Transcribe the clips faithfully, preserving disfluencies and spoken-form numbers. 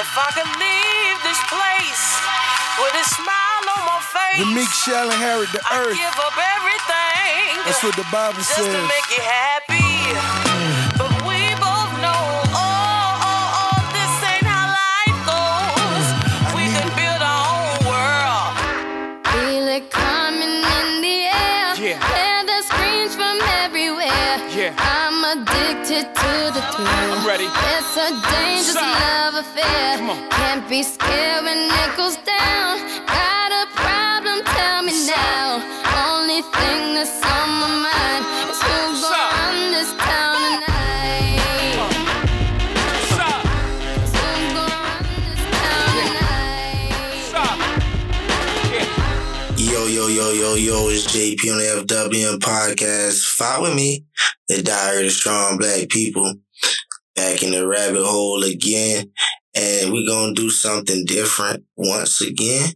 If I could leave this place with a smile on my face, the meek shall inherit the I earth. Give up everything. That's what the Bible just says. Just to make you happy. Mm. But we both know, oh, oh, oh, this ain't how life goes. I we can build our own world. Feel it coming in the air. Yeah. Hear the screams from everywhere. Yeah. I'm addicted to the thrill. I'm ready. It's a dangerous love affair. Can't be scared when it goes down. Got a problem, tell me now. Only thing that's on my mind is who's gonna run this town tonight. Who's gonna run this town tonight? Yo, yo, yo, yo, yo, it's J P on the F W N Podcast. Fight with me, the Diary of Strong Black People. Back in the rabbit hole again, and we're gonna do something different once again.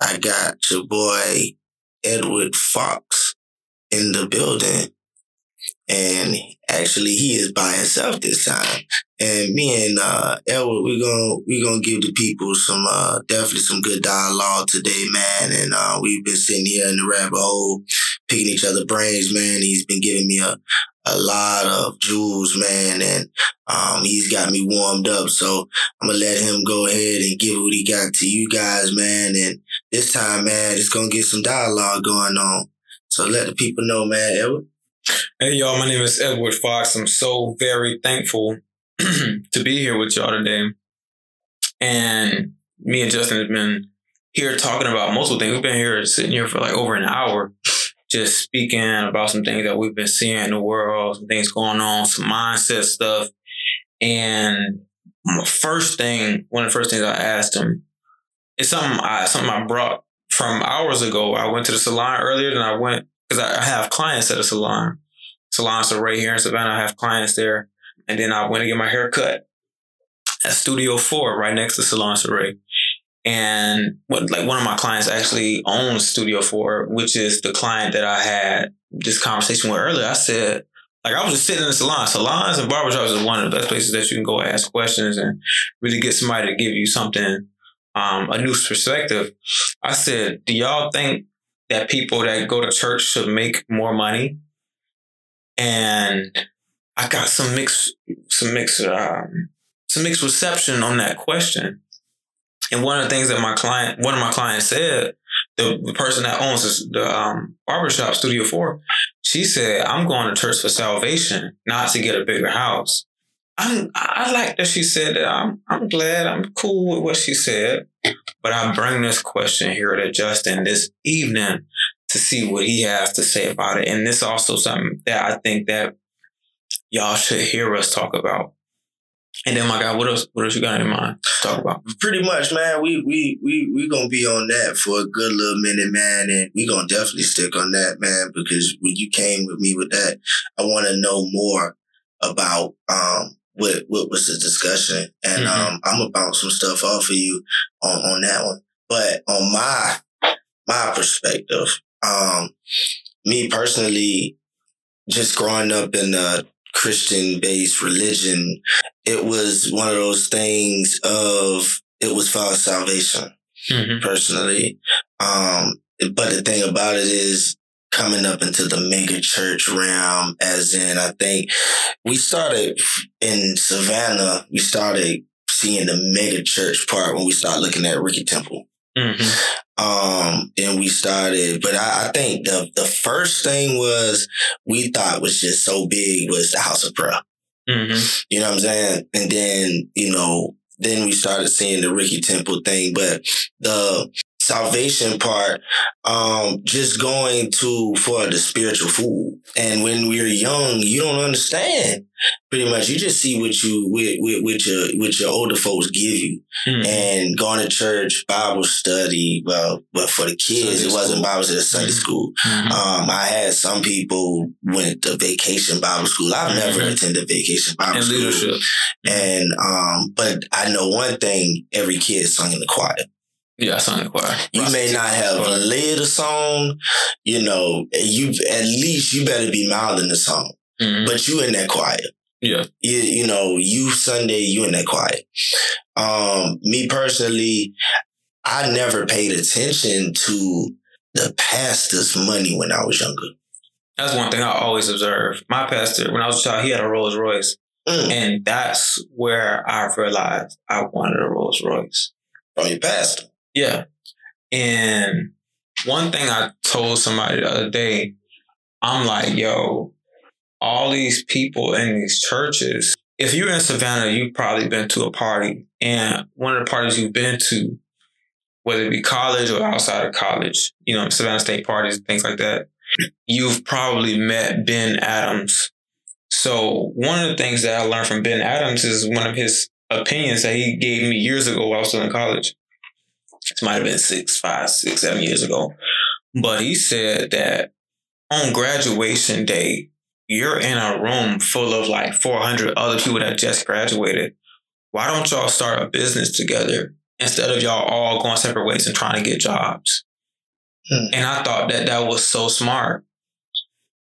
I got your boy Edward Fox in the building, and actually he is by himself this time. And me and uh, Edward, we're gonna we're gonna give the people some uh, definitely some good dialogue today, man. And uh, we've been sitting here in the rabbit hole, picking each other brains, man. He's been giving me a A lot of jewels, man, and um, he's got me warmed up. So I'm going to let him go ahead and give what he got to you guys, man. And this time, man, it's going to get some dialogue going on. So let the people know, man, Edward. Hey, y'all, my name is Edward Fox. I'm so very thankful to be here with y'all today. And me and Justin have been here talking about multiple things. We've been here sitting here for like over an hour. Just speaking about some things that we've been seeing in the world, some things going on, some mindset stuff. And my first thing, one of the first things I asked him, it's something I something I brought from hours ago. I went to the salon earlier than I went, because I have clients at a salon. Salon Saray here in Savannah, I have clients there. And then I went to get my hair cut at Studio four, right next to Salon Saray. And what, like one of my clients actually owns Studio four, which is the client that I had this conversation with earlier. I said, like, I was just sitting in the salon. Salons and barbershops is one of the best places that you can go ask questions and really get somebody to give you something, um, a new perspective. I said, do y'all think that people that go to church should make more money? And I got some mixed, some mixed, um, some mixed reception on that question. And one of the things that my client, one of my clients said, the, the person that owns the um, barbershop, Studio four, she said, I'm going to church for salvation, not to get a bigger house. I'm, I like that she said that. I'm, I'm glad. I'm cool with what she said. But I bring this question here to Justin this evening to see what he has to say about it. And this also something that I think that y'all should hear us talk about. And then, my God, what else? What else you got in mind to talk about? Pretty much, man. We we we we gonna be on that for a good little minute, man, and we gonna definitely stick on that, man. Because when you came with me with that, I want to know more about um what what was the discussion, and mm-hmm. um I'm gonna bounce some stuff off of you on on that one. But on my my perspective, um, me personally, just growing up in the Christian-based religion, it was one of those things of, it was for salvation, mm-hmm. personally. Um, but the thing about it is coming up into the mega church realm, as in, I think we started in Savannah, we started seeing the mega church part when we started looking at Ricky Temple. Mm-hmm. Um, and we started, but I, I think the, the first thing was we thought was just so big was the House of Prayer. Mm-hmm. You know what I'm saying? And then, you know, then we started seeing the Ricky Temple thing, but the salvation part, um, just going to for the spiritual food. And when we're young, you don't understand. Pretty much, you just see what you with with, with your what your older folks give you, mm-hmm. and going to church, Bible study. Well, but for the kids, Sunday it wasn't school. Bible, it was at Sunday mm-hmm. school. Mm-hmm. Um, I had some people went to vacation Bible school. I've mm-hmm. never attended vacation Bible and school. Leadership. And um, but I know one thing: every kid sung in the choir. Yeah, I sung in the choir. You Ross may not have led a song, you know. You at least you better be mouthing the song. Mm-hmm. But you in that choir. Yeah. You, you know, you Sunday, you in that choir. Um, me personally, I never paid attention to the pastor's money when I was younger. That's one thing I always observed. My pastor, when I was a child, he had a Rolls Royce. Mm. And that's where I realized I wanted a Rolls Royce. Oh, your pastor? Yeah. And one thing I told somebody the other day, I'm like, yo, all these people in these churches, if you're in Savannah, you've probably been to a party. And one of the parties you've been to, whether it be college or outside of college, you know, Savannah State parties, things like that, you've probably met Ben Adams. So one of the things that I learned from Ben Adams is one of his opinions that he gave me years ago while I was still in college. This might have been six, five, six, seven years ago. But he said that on graduation day, you're in a room full of like four hundred other people that just graduated. Why don't y'all start a business together instead of y'all all going separate ways and trying to get jobs? Hmm. And I thought that that was so smart,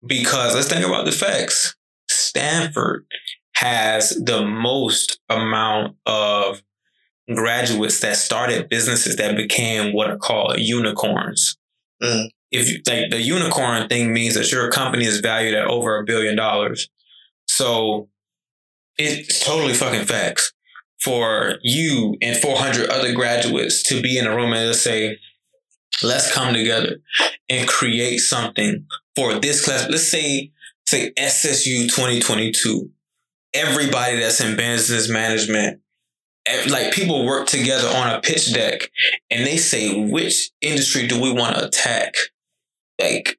because let's think about the facts. Stanford has the most amount of graduates that started businesses that became what are called unicorns. Mm. If you, like, the unicorn thing means that your company is valued at over a billion dollars. So it's totally fucking facts for you and four hundred other graduates to be in a room and let's say, let's come together and create something for this class. Let's say, say S S U twenty twenty-two. Everybody that's in business management, like, people work together on a pitch deck and they say, which industry do we want to attack? Like,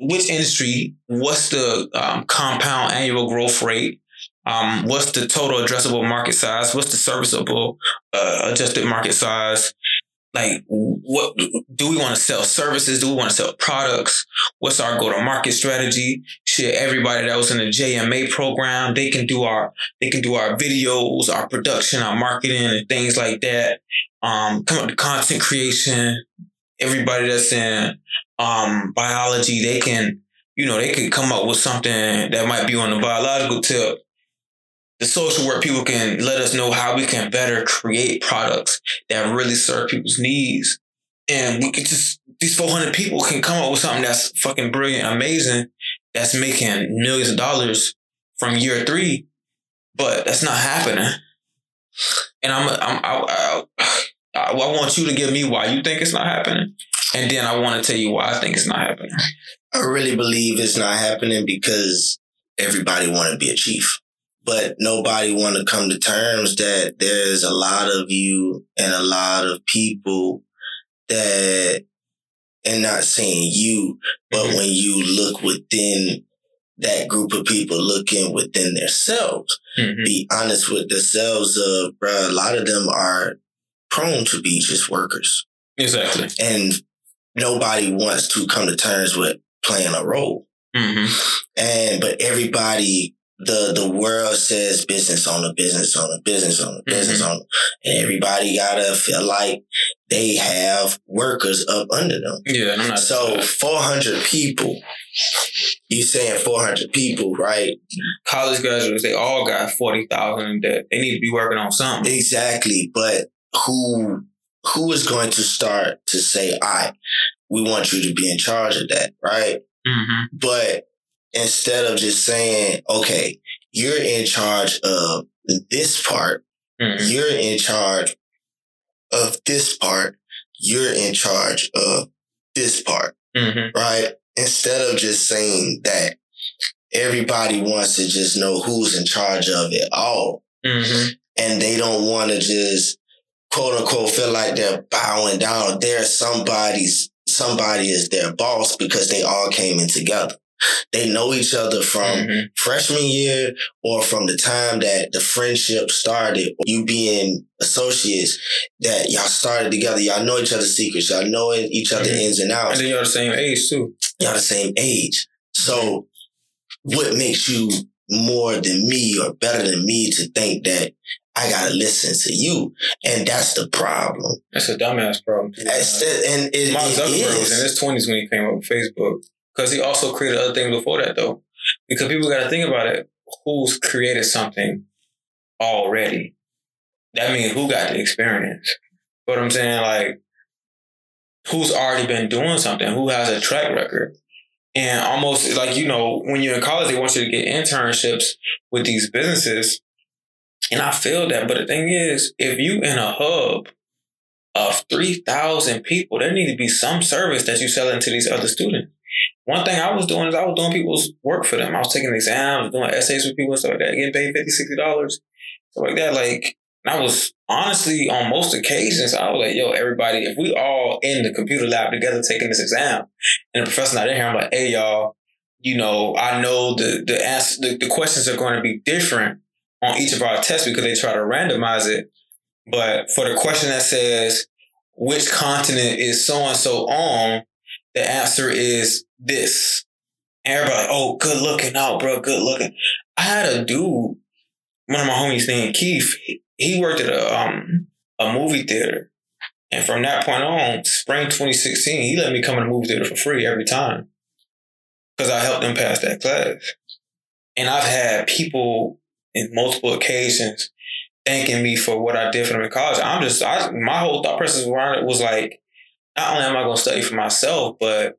which industry? What's the um, compound annual growth rate? Um, what's the total addressable market size? What's the serviceable uh, adjusted market size? Like, what do we want to sell? Services? Do we want to sell products? What's our go-to-market strategy? Shit, everybody that was in the J M A program, they can do our they can do our videos, our production, our marketing, and things like that. Um, come up with content creation. Everybody that's in um biology, they can, you know, they can come up with something that might be on the biological tip. The social work people can let us know how we can better create products that really serve people's needs. And we could just, these four hundred people can come up with something that's fucking brilliant, amazing, that's making millions of dollars from year three, but that's not happening. And I'm, I'm I, I, I want you to give me why you think it's not happening. And then I want to tell you why I think it's not happening. I really believe it's not happening because everybody want to be a chief. But nobody want to come to terms that there's a lot of you and a lot of people that, and not saying you, but mm-hmm. when you look within that group of people, looking within themselves, mm-hmm. be honest with themselves of, bruh, a lot of them are prone to be just workers. Exactly. And nobody wants to come to terms with playing a role. Mm-hmm. And, but everybody... The the world says business owner, business owner, business owner, business mm-hmm. owner. And everybody gotta feel like they have workers up under them. Yeah. I'm not so sure. four hundred people, you saying four hundred people, right? College graduates, they all got forty thousand in debt. They need to be working on something. Exactly. But who who is going to start to say, all right, we want you to be in charge of that, right? Mm-hmm. But instead of just saying, okay, you're in charge of this part, mm-hmm. you're in charge of this part, you're in charge of this part, mm-hmm. right? Instead of just saying that, everybody wants to just know who's in charge of it all. Mm-hmm. And they don't want to just, quote unquote, feel like they're bowing down. They're somebody's, somebody is their boss because they all came in together. They know each other from mm-hmm. freshman year or from the time that the friendship started, you being associates, that y'all started together. Y'all know each other's secrets. Y'all know each other mm-hmm. ins and outs. And then y'all the same age, too. Y'all the same age. So what makes you more than me or better than me to think that I got to listen to you? And that's the problem. That's a dumbass problem. That's the, and it, Mark Zuckerberg was in his twenties when he came up with Facebook. Because he also created other things before that, though. Because people got to think about it. Who's created something already? that means who got the experience? You know what I'm saying? Like, who's already been doing something? Who has a track record? And almost like, you know, when you're in college, they want you to get internships with these businesses. And I feel that. But the thing is, if you in a hub of three thousand people, there need to be some service that you selling to these other students. One thing I was doing is I was doing people's work for them. I was taking exams, doing essays with people and stuff like that, getting paid fifty dollars, sixty dollars, stuff like that. Like, and I was honestly, on most occasions, I was like, yo, everybody, if we all in the computer lab together taking this exam and the professor not in here, I'm like, hey, y'all, you know, I know the the, answer, the the questions are going to be different on each of our tests because they try to randomize it. But for the question that says, which continent is so-and-so on, the answer is this. And everybody, oh, good looking out, bro, good looking. I had a dude, one of my homies named Keith, he worked at a um a movie theater. And from that point on, spring twenty sixteen, he let me come in the movie theater for free every time because I helped him pass that class. And I've had people in multiple occasions thanking me for what I did for them in college. I'm just, I, my whole thought process around it was like, not only am I going to study for myself, but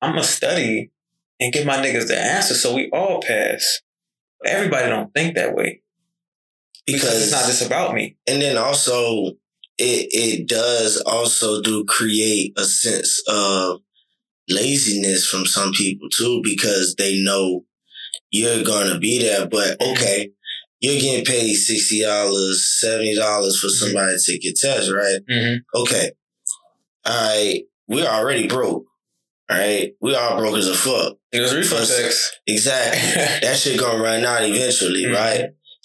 I'm going to study and give my niggas the answer so we all pass. But everybody don't think that way. Because, because it's not just about me. And then also, it it does also do create a sense of laziness from some people too, because they know you're going to be there. But okay, you're getting paid sixty dollars, seventy dollars for somebody mm-hmm. to take your test, right? Mm-hmm. Okay. All right. We're already broke. All right. We all broke as a fuck. It was refund tax. Exactly. That shit going to run out eventually, mm-hmm. right?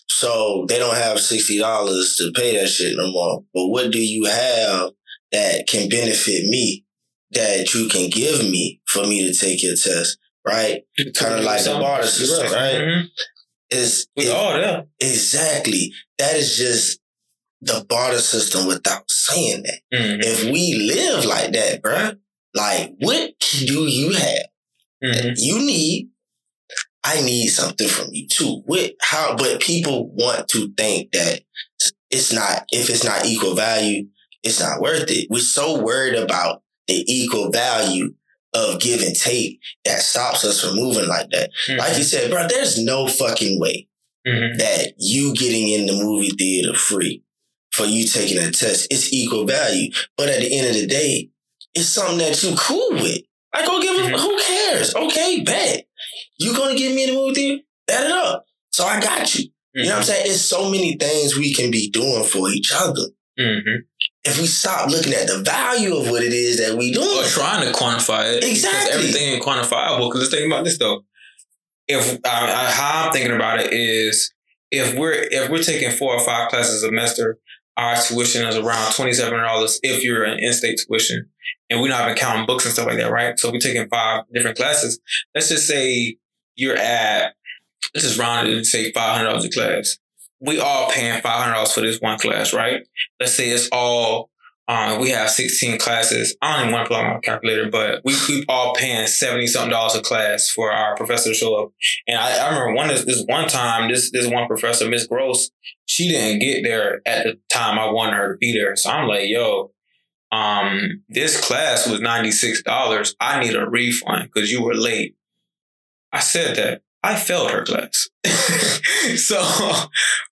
So they don't have sixty dollars to pay that shit no more. But what do you have that can benefit me, that you can give me for me to take your test, right? Kind of like the barter system, right? Mm-hmm. It's, we it, all there. Exactly. That is just the barter system without saying that. Mm-hmm. If we live like that, bruh, like, what do you have mm-hmm. that you need? I need something from you too. What, how, but people want to think that it's not, if it's not equal value, it's not worth it. We're so worried about the equal value of give and take that stops us from moving like that. Mm-hmm. Like you said, bro, there's no fucking way mm-hmm. that you getting in the movie theater free for you taking a test. It's equal value. But at the end of the day, it's something that you cool with. Like, go give mm-hmm. a, who cares? Okay, bet. You gonna get me in the movie theater? Bet it up. So I got you. Mm-hmm. You know what I'm saying? It's so many things we can be doing for each other. Mm-hmm. If we stop looking at the value of what it is that we doing. Or trying to quantify it. Exactly. Because everything is quantifiable. Because let's think about this, though. If I, I, how I'm thinking about it is, if we're if we're taking four or five classes a semester, our tuition is around twenty-seven dollars if you're an in-state tuition. And we're not even counting books and stuff like that, right? So we're taking five different classes. Let's just say you're at, let's just round it and say five hundred dollars a class. We all paying five hundred dollars for this one class, right? Let's say it's all, um, we have sixteen classes. I don't even want to pull out my calculator, but we keep all paying seventy something dollars a class for our professor to show up. And I, I remember one this, this one time, this this one professor, Miss Gross, she didn't get there at the time I wanted her to be there. So I'm like, yo, um, this class was ninety-six dollars. I need a refund because you were late. I said that. I failed her class. so, uh,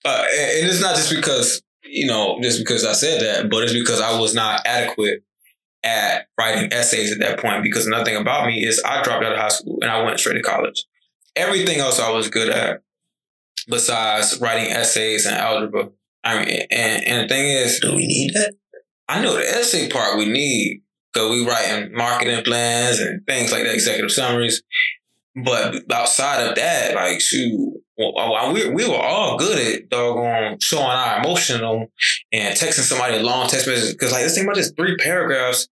and it's not just because, you know, just because I said that, but it's because I was not adequate at writing essays at that point, because nothing about me is I dropped out of high school and I went straight to college. Everything else I was good at besides writing essays and algebra. I mean, and, and the thing is, do we need that? I know the essay part we need because we writing marketing plans and things like that, executive summaries. But outside of that, like, shoot, we we were all good at doggone showing our emotional and texting somebody a long text message. Because, like, this thing about just three paragraphs,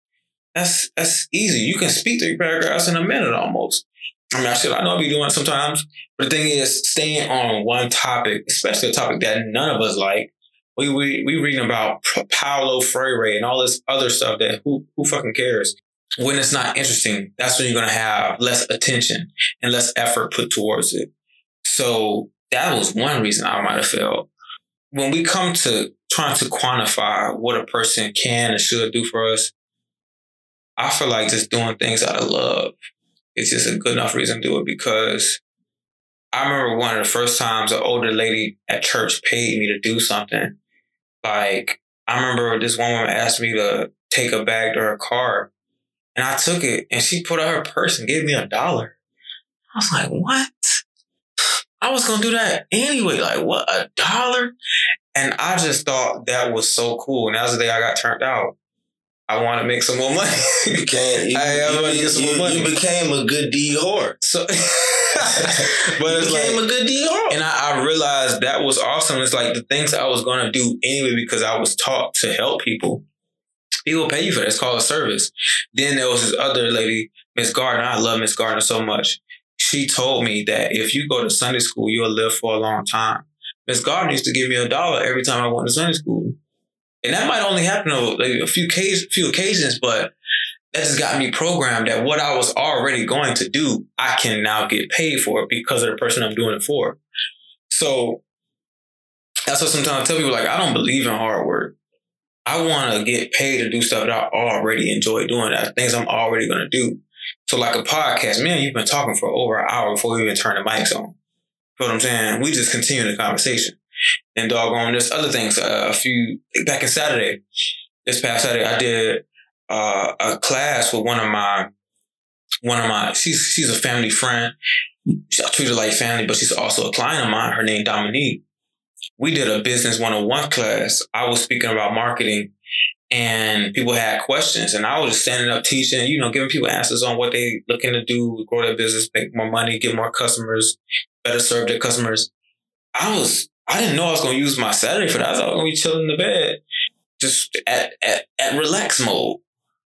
that's that's easy. You can speak three paragraphs in a minute almost. I mean, I should, I know I be doing it sometimes. But the thing is, staying on one topic, especially a topic that none of us like. We we we reading about Paulo Freire and all this other stuff that who who fucking cares. When it's not interesting, that's when you're going to have less attention and less effort put towards it. So that was one reason I might have failed. when we come to trying to quantify what a person can and should do for us, I feel like just doing things out of love is just a good enough reason to do it. Because I remember one of the first times an older lady at church paid me to do something. Like, I remember this one woman asked me to take a bag to her car, and I took it, and she put out her purse and gave me a dollar. I was like, what? I was going to do that anyway. Like, what, a dollar? And I just thought that was so cool. And that was the day I got turned out. I want to make some more money. You can't. You, I want to get some more money. You became a good D whore. So, but it's became like, a good D whore. And I, I realized that was awesome. It's like the things I was going to do anyway because I was taught to help people. People pay you for that. It's called a service. Then there was this other lady, Miss Gardner. I love Miss Gardner so much. She told me that if you go to Sunday school, you'll live for a long time. Miss Gardner used to give me a dollar every time I went to Sunday school. And that might only happen on like a few case, few occasions, but that just got me programmed that what I was already going to do, I can now get paid for it because of the person I'm doing it for. So that's what sometimes I tell people, like, I don't believe in hard work. I want to get paid to do stuff that I already enjoy doing, that things I'm already going to do. So like a podcast, man, you've been talking for over an hour before we even turn the mics on. You know what I'm saying? We just continue the conversation. And doggone, there's other things. Uh, a few back in Saturday, this past Saturday, I did uh, a class with one of my, one of my. She's she's a family friend. I treat her like family, but she's also a client of mine. Her name Dominique. We did a business one oh one class. I was speaking about marketing, and people had questions, and I was just standing up teaching, you know, giving people answers on what they looking to do, grow their business, make more money, get more customers, better serve their customers. I was. I didn't know I was going to use my Saturday for that. I thought I was going to be chilling in the bed, just at, at, at relax mode.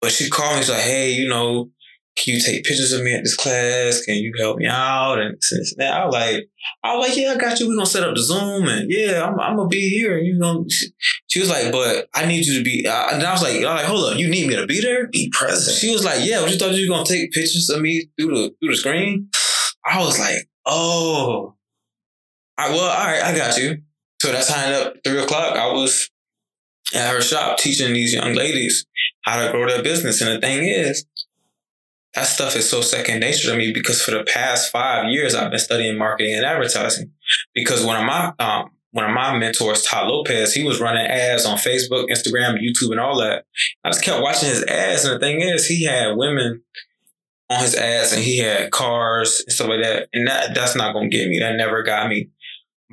But she called me, she's like, hey, you know, can you take pictures of me at this class? Can you help me out? And since then, I was like, I was like, yeah, I got you. We're going to set up the Zoom. And yeah, I'm, I'm going to be here. And you know, she, she was like, but I need you to be. I, and I was like, I was like, hold up, you need me to be there? Be present. She was like, yeah, but you thought you were going to take pictures of me through the through the screen? I was like, oh. I, well, all right, I got you. So that's how I ended up three o'clock. I was at her shop teaching these young ladies how to grow their business. And the thing is, that stuff is so second nature to me because for the past five years, I've been studying marketing and advertising. Because one of my um, one of my mentors, Todd Lopez, he was running ads on Facebook, Instagram, YouTube, and all that. I just kept watching his ads. And the thing is, he had women on his ads and he had cars and stuff like that. And that that's not going to get me. That never got me.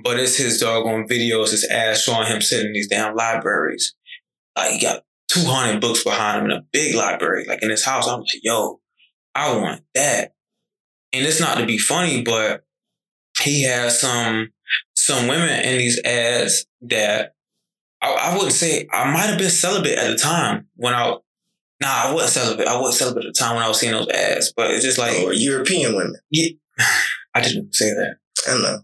But it's his doggone videos, his ass showing him sitting in these damn libraries. Like, he got two hundred books behind him in a big library, like in his house. I'm like, yo, I want that. And it's not to be funny, but he has some some women in these ads that I, I wouldn't say, I might have been celibate at the time when I, nah, I wasn't celibate. I wasn't celibate at the time when I was seeing those ads, but it's just like. Or European women. Yeah, I didn't say that. I know.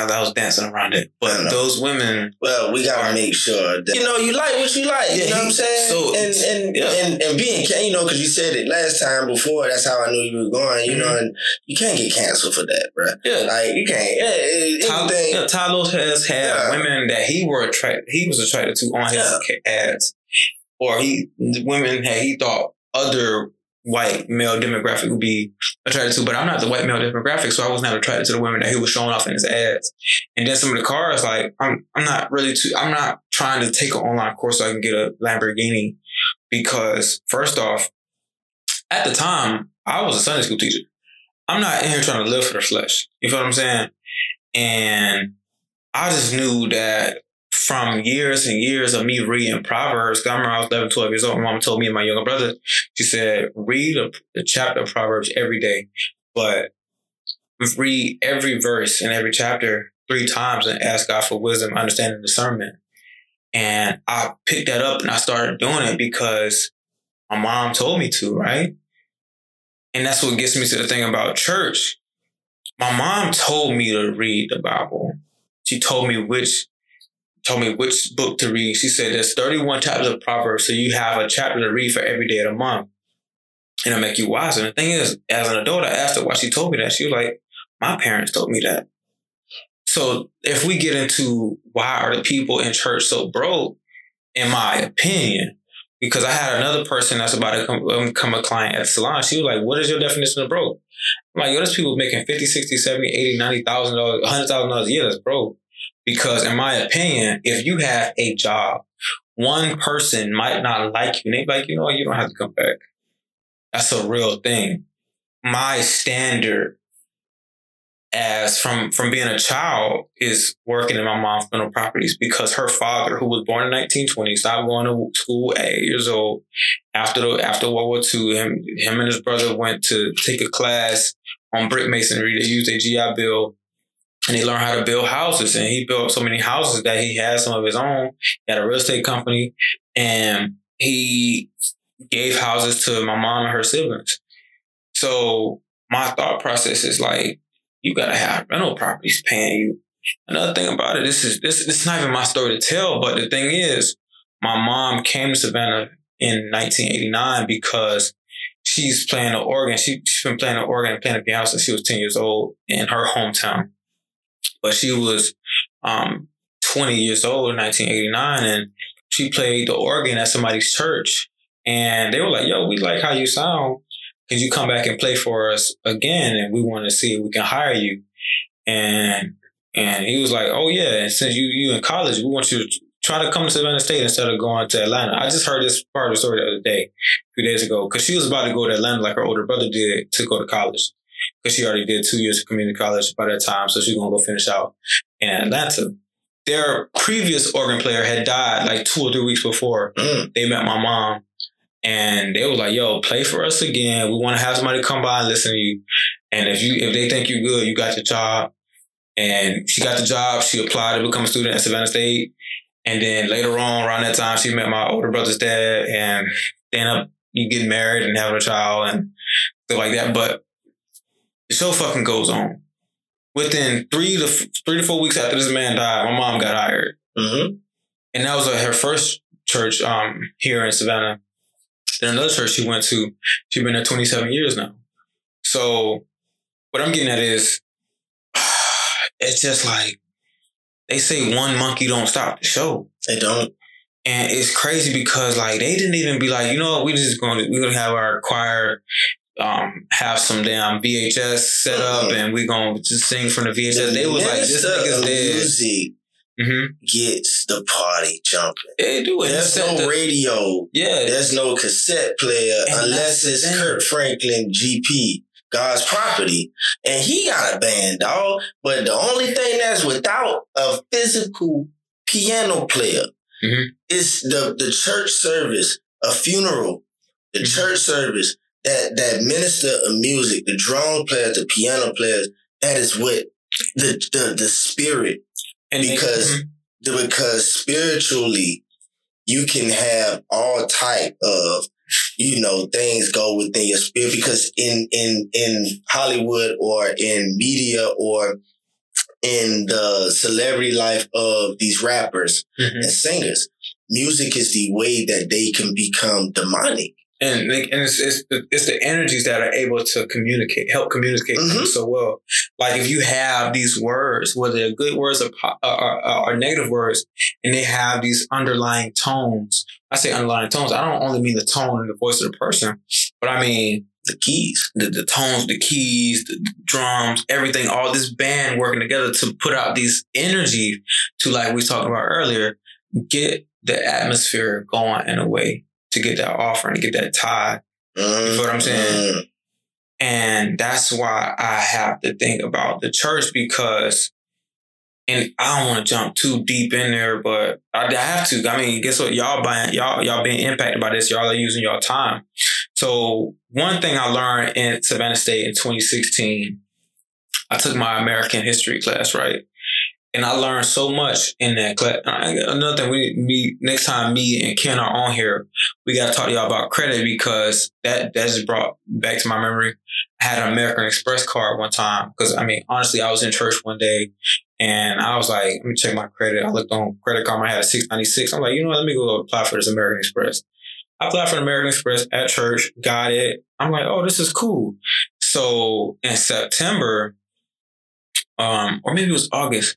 I was dancing around it. But those women... Well, we got to make sure that... You know, you like what you like. You yeah, know what I'm saying? So, and, and, yeah. and, and being... You know, because you said it last time before. That's how I knew you were going. You mm-hmm. know, and you can't get canceled for that, bro. Yeah. Like, you can't... Yeah, it, Tyler, anything... Yeah, Tyler has had yeah. women that he were attract, he was attracted to on his yeah. ads. Or he... The women that he thought other... white male demographic would be attracted to, but I'm not the white male demographic, so I was not attracted to the women that he was showing off in his ads. And then some of the cars, like I'm, I'm not really too. I'm not trying to take an online course so I can get a Lamborghini, because first off, at the time I was a Sunday school teacher. I'm not in here trying to live for the flesh. You feel what I'm saying? And I just knew that from years and years of me reading Proverbs. I remember I was eleven, twelve years old. My mom told me and my younger brother, she said, read a, a chapter of Proverbs every day, but read every verse in every chapter three times and ask God for wisdom, understanding, discernment. And I picked that up and I started doing it because my mom told me to, right? And that's what gets me to the thing about church. My mom told me to read the Bible. She told me which told me which book to read. She said, there's thirty-one chapters of Proverbs, so you have a chapter to read for every day of the month. And it'll make you wiser. And the thing is, as an adult, I asked her why she told me that. She was like, my parents told me that. So if we get into why are the people in church so broke, in my opinion, because I had another person that's about to come, become a client at the salon. She was like, what is your definition of broke? I'm like, yo, there's people making fifty, sixty, seventy, eighty, ninety thousand dollars, one hundred thousand dollars a year that's broke. Because in my opinion, if you have a job, one person might not like you. And they're like, you know what? You don't have to come back. That's a real thing. My standard as from, from being a child is working in my mom's rental properties because her father, who was born in nineteen twenty, stopped going to school at eight years old. After the, after World War Two, him, him and his brother went to take a class on brick masonry. They used a G I Bill. And he learned how to build houses. And he built so many houses that he had some of his own. He had a real estate company. And he gave houses to my mom and her siblings. So my thought process is like, you got to have rental properties paying you. Another thing about it, this is this, this is not even my story to tell. But the thing is, my mom came to Savannah in nineteen eighty-nine because she's playing the organ. She, she's been playing the organ and playing the piano since she was ten years old in her hometown. But she was um, twenty years old in nineteen eighty-nine, and she played the organ at somebody's church. And they were like, yo, we like how you sound. Could you come back and play for us again? And we want to see if we can hire you. And and he was like, oh, yeah, and since you you in college, we want you to try to come to Savannah State instead of going to Atlanta. I just heard this part of the story the other day, a few days ago, because she was about to go to Atlanta like her older brother did to go to college. Because she already did two years of community college by that time, so she's going to go finish out in Atlanta. Their previous organ player had died like two or three weeks before they met my mom. And they were like, yo, play for us again. We want to have somebody come by and listen to you. And if you if they think you're good, you got your job. And she got the job. She applied to become a student at Savannah State. And then later on, around that time, she met my older brother's dad. And they end up you getting married and having a child and stuff like that. But the show fucking goes on. Within three to f- three to four weeks after this man died, my mom got hired. Mm-hmm. And that was uh, her first church um, here in Savannah. Then another church she went to, she's been there twenty-seven years now. So what I'm getting at is, it's just like, they say one monkey don't stop the show. They don't. And it's crazy because like, they didn't even be like, you know what, we just going to, we're going to have our choir Um, have some damn V H S set up, mm-hmm. and we're gonna just sing from the V H S. The they was like, "This nigga's dead." Music mm-hmm. gets the party jumping. They do it. There's no the, radio. Yeah, there's no cassette player and unless it's Kurt Franklin, G P, God's Property, and he got a band, dog. But the only thing that's without a physical piano player mm-hmm. is the the church service, a funeral, the mm-hmm. church service. That that minister of music, the drum players, the piano players, that is what the the, the spirit. And because they, mm-hmm. because spiritually, you can have all type of you know things go within your spirit. Because in in in Hollywood or in media or in the celebrity life of these rappers mm-hmm. and singers, music is the way that they can become demonic. And like, and it's, it's the, it's the energies that are able to communicate, help communicate mm-hmm. so well. Like if you have these words, whether they're good words or, or, or negative words, and they have these underlying tones. I say underlying tones. I don't only mean the tone and the voice of the person, but I mean the keys, the, the tones, the keys, the, the drums, everything. All this band working together to put out these energy to, like we were talking about earlier, get the atmosphere going in a way. To get that offering, to get that tithe. Mm-hmm. You feel what I'm saying? And that's why I have to think about the church because, and I don't want to jump too deep in there, but I, I have to. I mean, guess what? Y'all buying, y'all, y'all being impacted by this. Y'all are using y'all time. So one thing I learned in Savannah State in twenty sixteen, I took my American history class, right? And I learned so much in that class. Another thing, we, we next time me and Ken are on here, we got to talk to y'all about credit because that, that just brought back to my memory. I had an American Express card one time because, I mean, honestly, I was in church one day and I was like, let me check my credit. I looked on credit card. I had a six ninety-six. I'm like, you know what? Let me go apply for this American Express. I applied for the American Express at church. Got it. I'm like, oh, this is cool. So in September, um, or maybe it was August,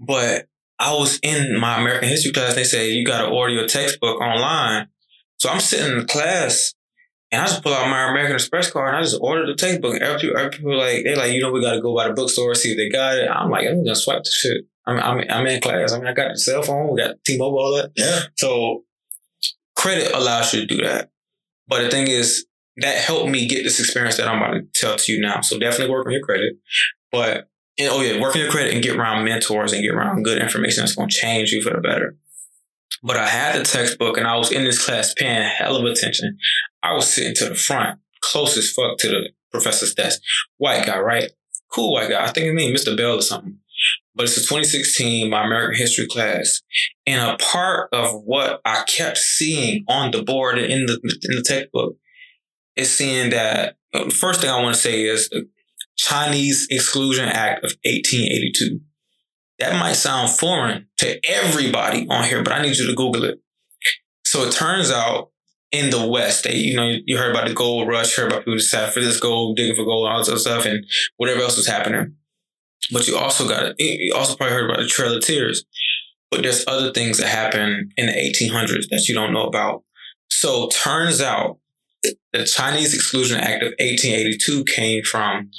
But I was in my American history class. They said, you got to order your textbook online. So I'm sitting in the class and I just pull out my American Express card and I just ordered the textbook. And every, every people like, they like, you know, we got to go by the bookstore, see if they got it. I'm like, I'm going to swipe the shit. I'm, I'm, I'm in class. I mean, I got the cell phone. We got T-Mobile, all that. Yeah. So credit allows you to do that. But the thing is, that helped me get this experience that I'm about to tell to you now. So definitely work on your credit. But, and, oh yeah, work on your credit and get around mentors and get around good information that's going to change you for the better. But I had the textbook and I was in this class paying hell of attention. I was sitting to the front, close as fuck to the professor's desk. White guy, right? Cool white guy. I think his name is Mister Bell or something. But it's a twenty sixteen, my American history class. And a part of what I kept seeing on the board and in the, in the textbook is seeing that, the first thing I want to say is the Chinese Exclusion Act of eighteen eighty-two. That might sound foreign to everybody on here, but I need you to Google it. So it turns out in the West, they, you know, you heard about the gold rush, heard about people just have for this gold, digging for gold, all this other stuff, and whatever else was happening. But you also got, you also probably heard about the Trail of Tears. But there's other things that happen in the eighteen hundreds that you don't know about. So turns out the Chinese Exclusion Act of eighteen eighty-two came from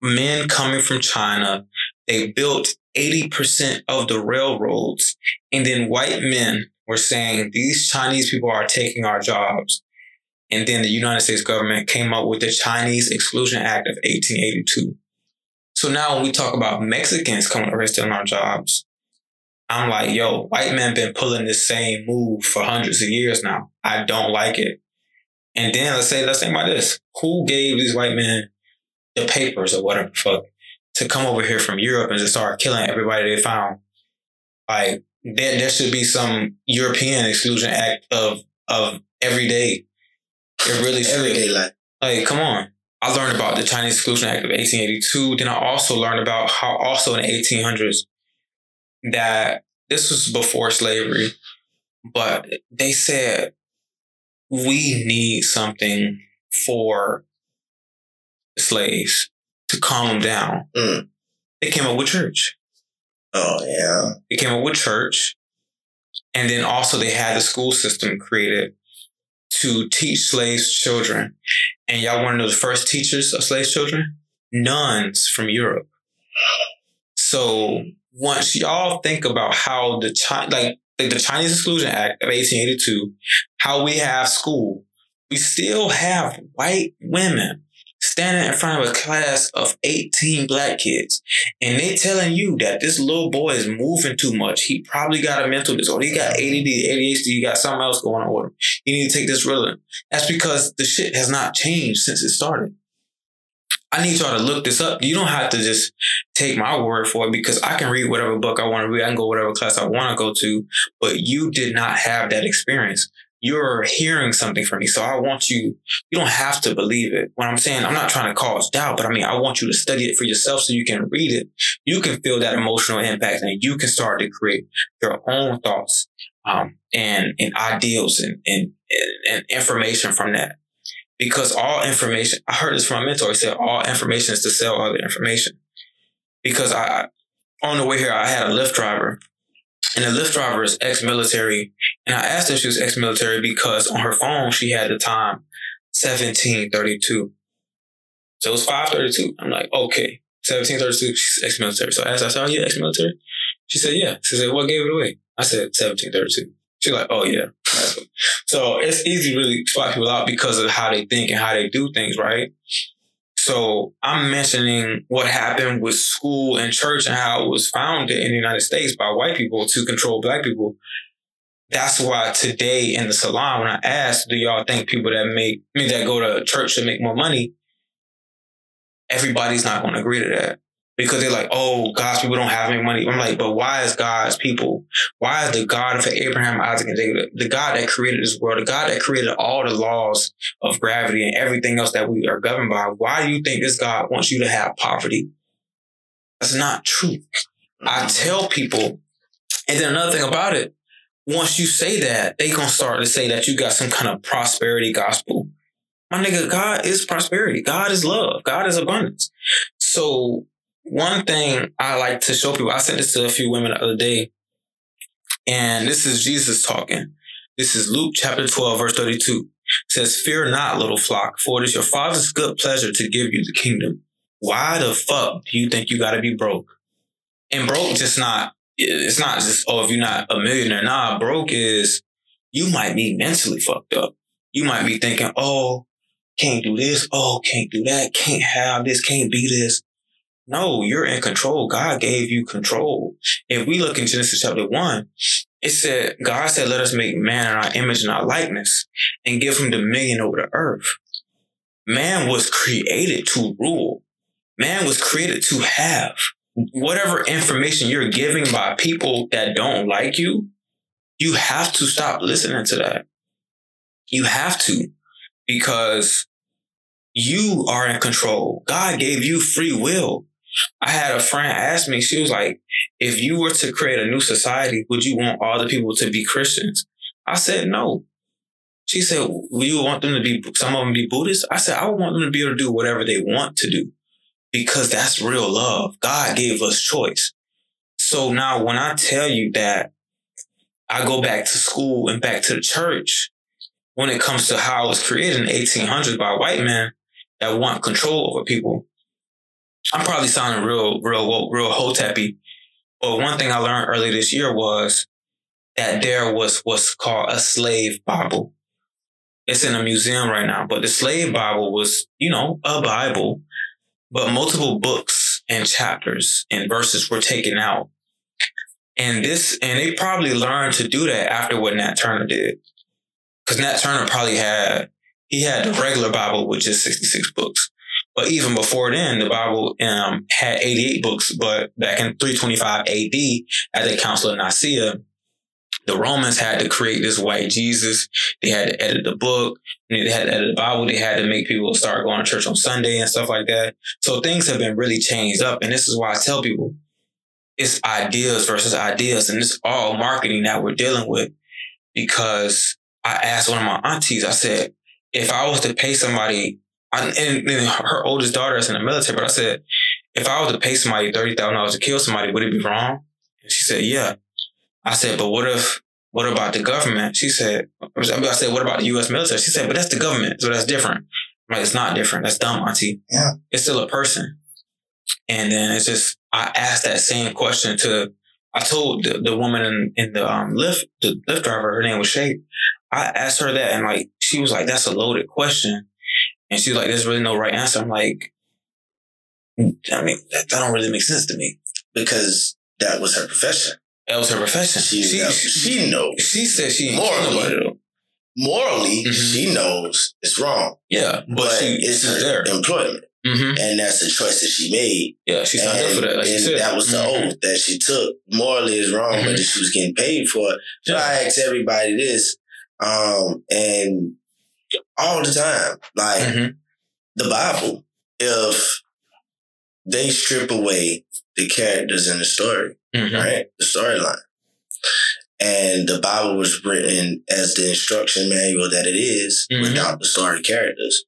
men coming from China. They built eighty percent of the railroads. And then white men were saying, these Chinese people are taking our jobs. And then the United States government came up with the Chinese Exclusion Act of eighteen eighty-two. So now when we talk about Mexicans coming to rest on our jobs, I'm like, yo, white men been pulling this same move for hundreds of years now. I don't like it. And then let's say, let's think about this. Who gave these white men the papers or whatever the fuck to come over here from Europe and just start killing everybody they found? Like, there, there should be some European Exclusion Act of, of every day. It really should. Everyday life. Like, come on. I learned about the Chinese Exclusion Act of eighteen eighty-two. Then I also learned about how also in the eighteen hundreds that this was before slavery, but they said we need something for slaves to calm them down. Mm. They came up with church. Oh, yeah. They came up with church. And then also they had the school system created to teach slaves children. And y'all want to know the first teachers of slave children? Nuns from Europe. So once y'all think about how the Chi- like, like the Chinese Exclusion Act of eighteen eighty-two, how we have school, we still have white women standing in front of a class of eighteen black kids. And they telling you that this little boy is moving too much. He probably got a mental disorder. He got A D D, A D H D. He got something else going on with him. You need to take this Ritalin. That's because the shit has not changed since it started. I need y'all to look this up. You don't have to just take my word for it because I can read whatever book I want to read. I can go whatever class I want to go to, but you did not have that experience. You're hearing something from me. So I want you, you don't have to believe it. What I'm saying, I'm not trying to cause doubt, but I mean, I want you to study it for yourself so you can read it. You can feel that emotional impact and you can start to create your own thoughts um, and, and ideals and, and, and information from that. Because all information, I heard this from my mentor. He said, all information is to sell other information. Because I, on the way here, I had a Lyft driver. And the Lyft driver is ex-military. And I asked her if she was ex-military because on her phone, she had the time seventeen thirty-two. So it was five thirty-two. I'm like, okay, seventeen thirty-two, she's ex-military. So I asked her, I said, are you ex-military? She said, yeah. She said, what gave it away? I said, seventeen thirty-two. She's like, oh, yeah. So it's easy to really spot people out because of how they think and how they do things, right? So I'm mentioning what happened with school and church and how it was founded in the United States by white people to control black people. That's why today in the salon, when I asked, do y'all think people that make I mean, that go to church should make more money? Everybody's not going to agree to that because they're like, oh, God's people don't have any money. I'm like, but why is God's people? Why is the God of Abraham, Isaac, and Jacob, the God that created this world, the God that created all the laws of gravity and everything else that we are governed by? Why do you think this God wants you to have poverty? That's not true. I tell people, and then another thing about it, once you say that, they gonna start to say that you got some kind of prosperity gospel. My nigga, God is prosperity. God is love. God is abundance. So one thing I like to show people, I said this to a few women the other day, and this is Jesus talking. This is Luke chapter twelve, verse thirty-two. It says, "Fear not, little flock, for it is your Father's good pleasure to give you the kingdom." Why the fuck do you think you gotta be broke? And broke just not, it's not just, oh, if you're not a millionaire. Nah, broke is, you might be mentally fucked up. You might be thinking, oh, can't do this. Oh, can't do that. Can't have this. Can't be this. No, you're in control. God gave you control. If we look in Genesis chapter one, it said, God said, let us make man in our image and our likeness and give him dominion over the earth. Man was created to rule. Man was created to have. Whatever information you're giving by people that don't like you, you have to stop listening to that. You have to, because you are in control. God gave you free will. I had a friend ask me, she was like, if you were to create a new society, would you want all the people to be Christians? I said, no. She said, would you want them to be, some of them be Buddhists? I said, I would want them to be able to do whatever they want to do, because that's real love. God gave us choice. So now when I tell you that I go back to school and back to the church, when it comes to how it was created in the eighteen hundreds by white men that want control over people, I'm probably sounding real, real, real ho-tappy. But one thing I learned early this year was that there was what's called a slave Bible. It's in a museum right now, but the slave Bible was, you know, a Bible, but multiple books and chapters and verses were taken out. And this, and they probably learned to do that after what Nat Turner did. Because Nat Turner probably had, he had the regular Bible with just sixty-six books. But even before then, the Bible um, had eighty-eight books. But back in three twenty-five A D, at the Council of Nicaea, the Romans had to create this white Jesus. They had to edit the book. They had to edit the Bible. They had to make people start going to church on Sunday and stuff like that. So things have been really changed up. And this is why I tell people, it's ideas versus ideas. And it's all marketing that we're dealing with. Because I asked one of my aunties, I said, if I was to pay somebody, and, and her oldest daughter is in the military, but I said, if I was to pay somebody thirty thousand dollars to kill somebody, would it be wrong? And she said, yeah. I said, but what if, what about the government? She said, I said, what about the U S military? She said, but that's the government. So that's different. I'm like, it's not different. That's dumb, auntie. Yeah. It's still a person. And then it's just, I asked that same question to, I told the, the woman in, in the um, Lyft, the Lyft driver, her name was Shay. I asked her that, and like, she was like, that's a loaded question. And she was like, there's really no right answer. I'm like, I mean, that, that don't really make sense to me, because that was her profession. That was her profession. She she, that, she, she knows. She said she morally, she knows morally, mm-hmm. she knows it's wrong. Yeah, but, but she, it's her there. employment, mm-hmm. and that's the choice that she made. Yeah, she signed up for that. Like and she that was the mm-hmm. oath that she took. Morally is wrong, mm-hmm. but she was getting paid for it. So yeah. I asked everybody this, um, and all the time, like mm-hmm. the Bible. If they strip away the characters in the story. Mm-hmm. Right? The storyline. And the Bible was written as the instruction manual that it is, mm-hmm. without the story characters.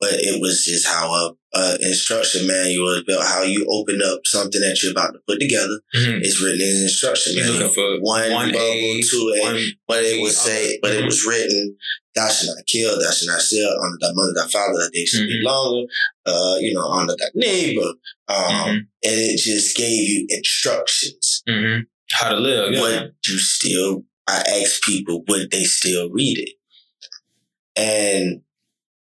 But it was just how an instruction manual is built, how you open up something that you're about to put together. Mm-hmm. It's written in an instruction manual. One, one bubble, a, two A. One, but it would say, but mm-hmm. it was written, thou shalt not kill, thou shalt not steal, honor thy mother, thy father, thy days should mm-hmm. be longer, uh, you know, honor thy neighbor. Um, mm-hmm. And it just gave you instructions. Mm-hmm. How to live. Would yeah. you still, I asked people, would they still read it? And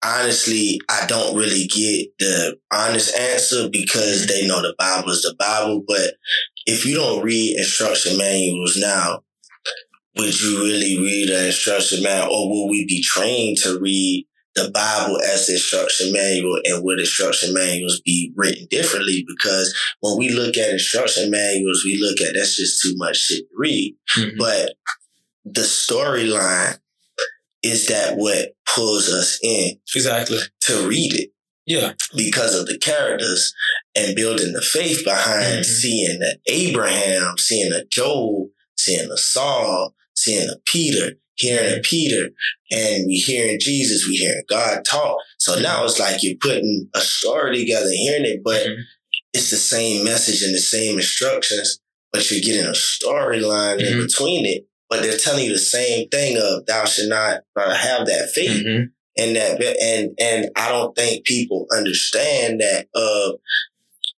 honestly, I don't really get the honest answer, because they know the Bible is the Bible. But if you don't read instruction manuals now, would you really read an instruction manual, or will we be trained to read the Bible as the instruction manual? And would instruction manuals be written differently? Because when we look at instruction manuals, we look at that's just too much shit to read. Mm-hmm. But the storyline is that what pulls us in exactly to read it. Yeah. Because of the characters and building the faith behind mm-hmm. seeing an Abraham, seeing a Job, seeing a Saul, seeing a Peter, hearing a Peter, and we hearing Jesus, we hearing God talk. So now it's like you're putting a story together and hearing it, but mm-hmm. it's the same message and the same instructions, but you're getting a storyline mm-hmm. in between it. But they're telling you the same thing of thou should not uh, have that faith. Mm-hmm. And that, and and I don't think people understand that of uh,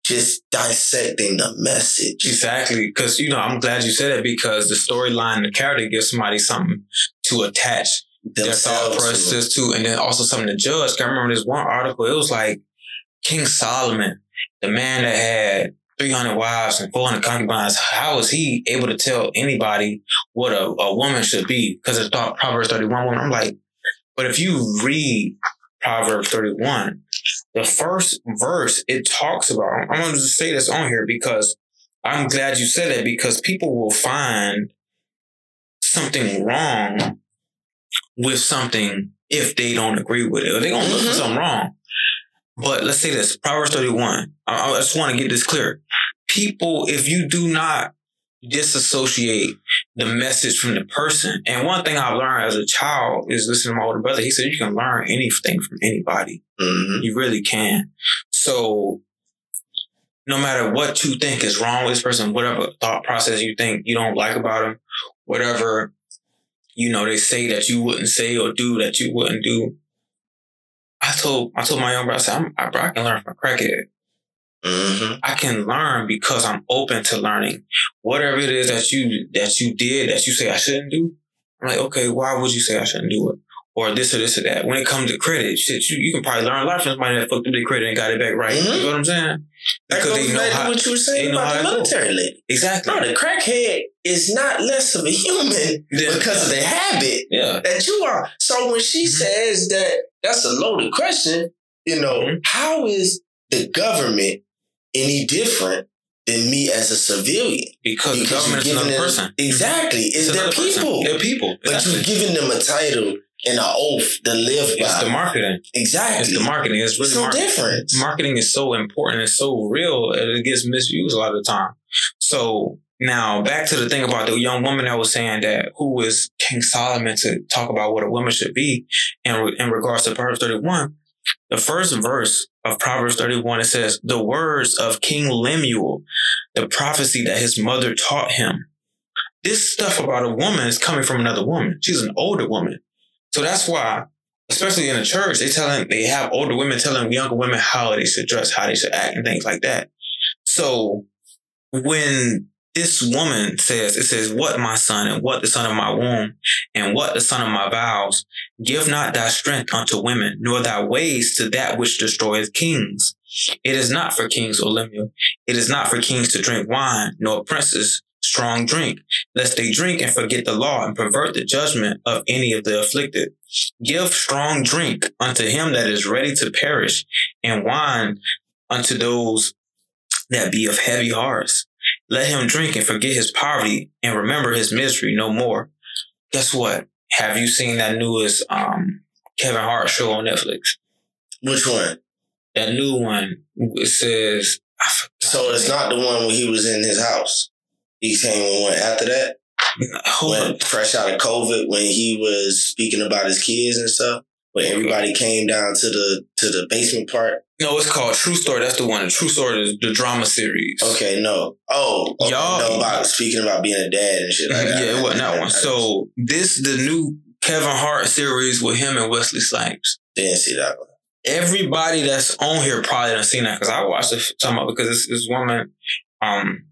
just dissecting the message. Exactly. Because, you know, I'm glad you said that, because the storyline, the character gives somebody something to attach their thought process to, and then also something to judge. I remember this one article, it was like King Solomon, the man that had three hundred wives and four hundred concubines, how is he able to tell anybody what a, a woman should be? Because it's thought Proverbs thirty-one woman. I'm like, but if you read Proverbs thirty-one, the first verse it talks about, I'm going to just say this on here because I'm glad you said it, because people will find something wrong with something if they don't agree with it, or they're going to mm-hmm. look for something wrong. But let's say this, Proverbs thirty-one. I, I just want to get this clear. People, if you do not disassociate the message from the person, and one thing I've learned as a child is listening to my older brother. He said, you can learn anything from anybody. Mm-hmm. You really can. So no matter what you think is wrong with this person, whatever thought process you think you don't like about them, whatever, you know, they say that you wouldn't say or do that you wouldn't do. I told I told my young brother, I said, I'm, I, I can learn from a crackhead. Mm-hmm. I can learn because I'm open to learning. Whatever it is that you that you did that you say I shouldn't do, I'm like, okay, why would you say I shouldn't do it? Or this or this or that. When it comes to credit, shit, you, you can probably learn a lot from somebody that fucked up their credit and got it back right. Mm-hmm. You know what I'm saying? Because that goes they know back how, to what you were saying about the military lady. Exactly. No, the crackhead is not less of a human yeah. because of the habit yeah. that you are. So when she mm-hmm. says that, that's a loaded question. You know, mm-hmm. how is the government any different than me as a civilian? Because, because the government is another them, person. Exactly. It's, it's their people. They're people. But exactly. you're giving them a title and an oath to live by. It's the marketing. Exactly. It's the marketing. It's really so marketing. Different. Marketing is so important and so real and it gets misused a lot of the time. So now back to the thing about the young woman that was saying that who is King Solomon to talk about what a woman should be in, in regards to Proverbs thirty-one. The first verse of Proverbs thirty-one, it says, the words of King Lemuel, the prophecy that his mother taught him. This stuff about a woman is coming from another woman. She's an older woman. So that's why, especially in the church, they telling they have older women telling younger women how they should dress, how they should act, and things like that. So when this woman says, it says, what my son, and what the son of my womb, and what the son of my vows, give not thy strength unto women, nor thy ways to that which destroyeth kings. It is not for kings, O Lemuel. It is not for kings to drink wine, nor princes strong drink, lest they drink and forget the law and pervert the judgment of any of the afflicted. Give strong drink unto him that is ready to perish, and wine unto those that be of heavy hearts. Let him drink and forget his poverty and remember his misery no more. Guess what? Have you seen that newest um, Kevin Hart show on Netflix? Which one? That new one. It says... I forgot so it's not the one where he was in his house. He came and went after that? Hold when, on. Fresh out of COVID, when he was speaking about his kids and stuff, when everybody came down to the to the basement part. No, it's called True Story. That's the one. The True Story is the drama series. Okay, no. Oh, okay. Y'all know about speaking about being a dad and shit like that. Yeah, it wasn't that one. So this, the new Kevin Hart series with him and Wesley Snipes. Didn't see that one. Everybody that's on here probably done seen that, because I watched it, talking about, because this, this woman, um,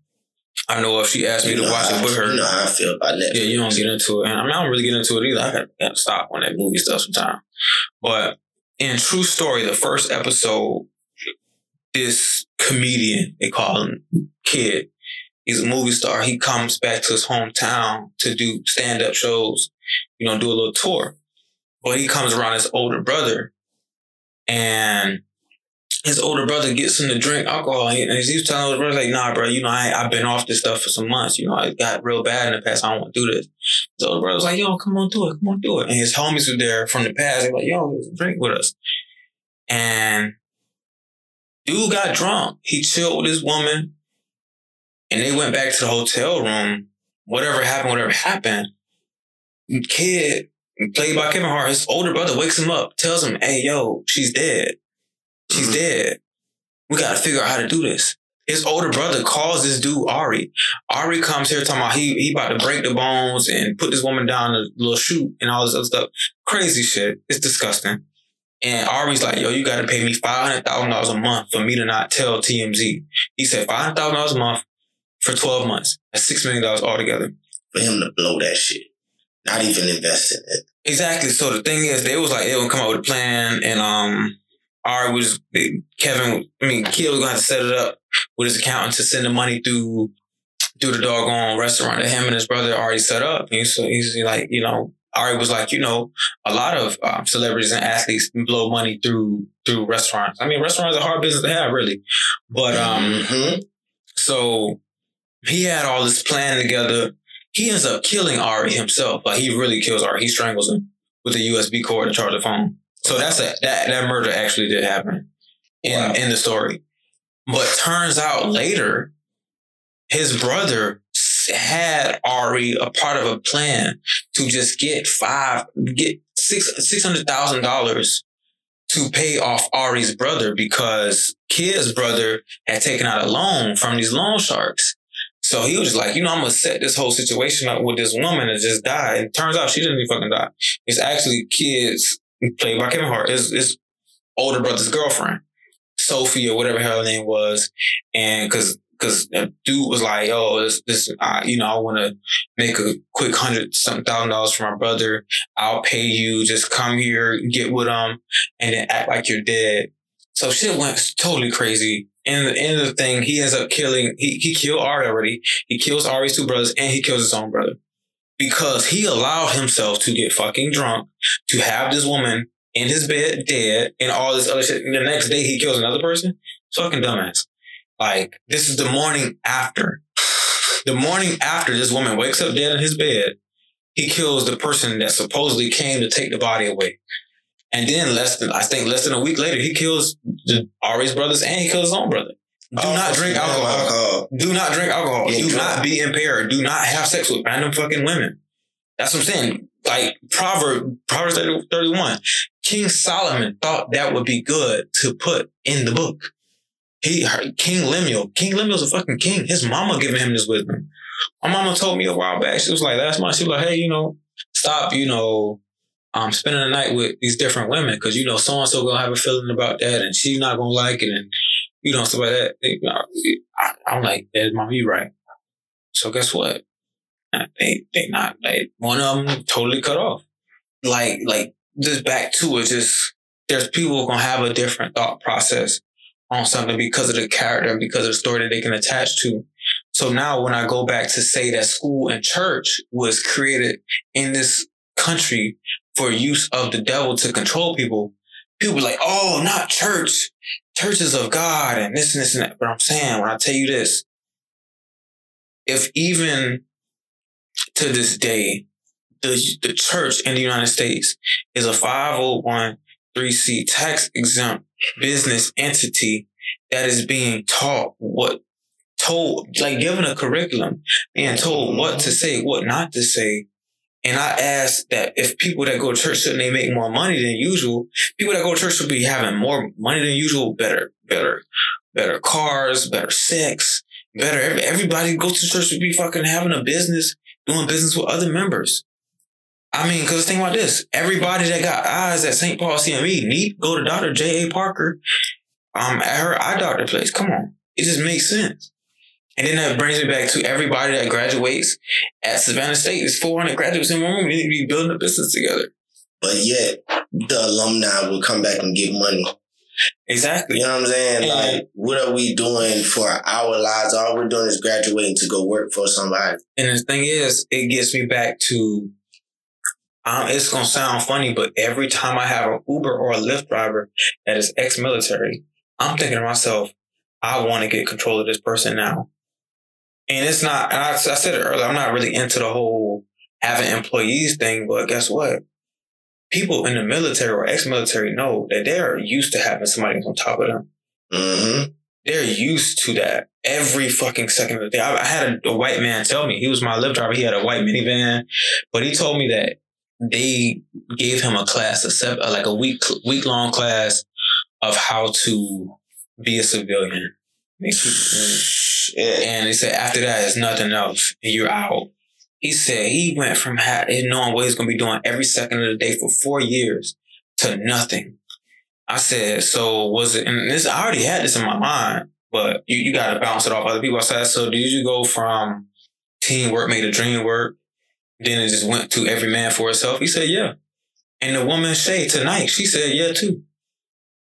I don't know if she asked me you to watch it with her. You know how I feel about Netflix. Yeah, you don't get into it. And I mean, I don't really get into it either. I gotta, gotta stop on that movie stuff sometime. But in True Story, the first episode, this comedian, they call him Kid, he's a movie star. He comes back to his hometown to do stand-up shows, you know, do a little tour. But he comes around his older brother, and his older brother gets him to drink alcohol, and he was telling his brother, like, nah, bro, you know, I, I've been off this stuff for some months. You know, I got real bad in the past. I don't want to do this. His older brother was like, yo, come on, do it. Come on, do it. And his homies were there from the past. They were like, yo, drink with us. And dude got drunk. He chilled with his woman, and they went back to the hotel room. Whatever happened, whatever happened, Kid, played by Kevin Hart, his older brother wakes him up, tells him, hey, yo, she's dead. She's mm-hmm. dead. We got to figure out how to do this. his older brother calls this dude Ari. Ari comes here talking about he, he about to break the bones and put this woman down a little chute and all this other stuff. Crazy shit. It's disgusting. And Ari's like, yo, you got to pay me five hundred thousand dollars a month for me to not tell T M Z. He said five hundred thousand dollars a month for twelve months. That's six million dollars altogether. For him to blow that shit. Not even invest in it. Exactly. So the thing is, they was like, they would come up with a plan and um, Ari was, Kevin, I mean, Kid was going to have to set it up with his accountant to send the money through through the doggone restaurant that him and his brother already set up. And so he's like, you know, Ari was like, you know, a lot of um, celebrities and athletes blow money through through restaurants. I mean, restaurants are a hard business to have, really. But um, mm-hmm. so he had all this plan together. He ends up killing Ari himself. Like, he really kills Ari. He strangles him with a U S B cord to charge the phone. So that's a, that that murder actually did happen in, wow. in the story. But turns out later, his brother had Ari a part of a plan to just get five, get six, six hundred thousand dollars to pay off Ari's brother because Kid's brother had taken out a loan from these loan sharks. So he was just like, you know, I'm going to set this whole situation up with this woman that just died. It turns out she didn't even fucking die. It's actually Kid's, played by Kevin Hart, his, his older brother's girlfriend, Sophie or whatever her name was. And because Because the dude was like, oh, this, this, I, you know, I want to make a quick hundred something thousand dollars for my brother. I'll pay you. Just come here, get with him, and then act like you're dead. So shit went totally crazy. And the end of the thing, he ends up killing, he, he killed Ari already. He kills Ari's two brothers and he kills his own brother because he allowed himself to get fucking drunk, to have this woman in his bed dead and all this other shit. And the next day he kills another person. Fucking dumbass. Like, this is the morning after. The morning after this woman wakes up dead in his bed, he kills the person that supposedly came to take the body away. And then less than, I think less than a week later, he kills the, Ari's brothers and he kills his own brother. Do oh, not drink alcohol. alcohol. Do not drink alcohol. Yeah, Do not be impaired. Do not have sex with random fucking women. That's what I'm saying. Like, Proverbs, Proverbs thirty-one, King Solomon thought that would be good to put in the book. He, King Lemuel. King Lemuel's a fucking king. His mama giving him this wisdom. My mama told me a while back. She was like, last month, she was like, hey, you know, stop, you know, um, spending the night with these different women because, you know, so-and-so going to have a feeling about that and she's not going to like it and, you know, stuff like that. You know, I, I'm like, that's mama, you right. So guess what? They, they not, like, one of them totally cut off. Like, like, just back to it, just, there's people going to have a different thought process on something because of the character, because of the story that they can attach to. So now when I go back to say that school and church was created in this country for use of the devil to control people, people are like, oh, not church. Church is of God and this and this and that. But I'm saying, when I tell you this, if even to this day, the, the church in the United States is a five oh one c three tax exempt business entity that is being taught what told, like given a curriculum, being told what to say, what not to say. And I ask that if people that go to church, shouldn't they make more money than usual? People that go to church should be having more money than usual, better, better, better cars, better sex, better. Everybody who goes to church should be fucking having a business, doing business with other members. I mean, because think about this. Everybody that got eyes at Saint Paul C M E need to go to Doctor J A. Parker um, at her eye doctor place. Come on. It just makes sense. And then that brings me back to everybody that graduates at Savannah State. There's four hundred graduates in one room. We need to be building a business together. But yet, the alumni will come back and get money. Exactly. You know what I'm saying? And like, what are we doing for our lives? All we're doing is graduating to go work for somebody. And the thing is, it gets me back to... Um, it's going to sound funny, but every time I have an Uber or a Lyft driver that is ex-military, I'm thinking to myself, I want to get control of this person now. And it's not, and I, I said it earlier, I'm not really into the whole having employees thing, but guess what? People in the military or ex-military know that they're used to having somebody on top of them. Mm-hmm. They're used to that every fucking second of the day. I, I had a, a white man tell me, he was my Lyft driver, he had a white minivan, but he told me that they gave him a class, a seven, like a week week long class of how to be a civilian. Shit. And he said, after that, it's nothing else. And you're out. He said he went from ha- knowing what he's going to be doing every second of the day for four years to nothing. I said, so was it, and this, I already had this in my mind, but you, you got to bounce it off other people. I said, so did you go from teamwork made a dream work, then it just went to every man for himself? He said, yeah. And the woman, Shay, tonight, she said, yeah, too.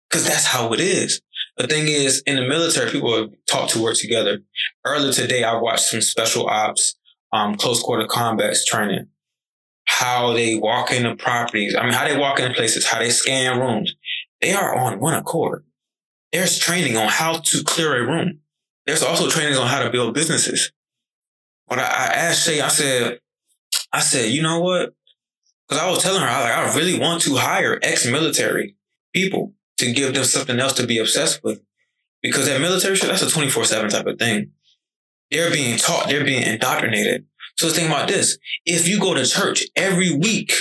Because that's how it is. The thing is, in the military, people talk to work together. Earlier today, I watched some special ops, um, close quarter combats training. How they walk into properties. I mean, how they walk into places, how they scan rooms. They are on one accord. There's training on how to clear a room. There's also training on how to build businesses. But I, I asked Shay, I said, I said, you know what? Because I was telling her, I, like, I really want to hire ex-military people to give them something else to be obsessed with. Because that military shit, that's a twenty-four seven type of thing. They're being taught. They're being indoctrinated. So think about this. If you go to church every week,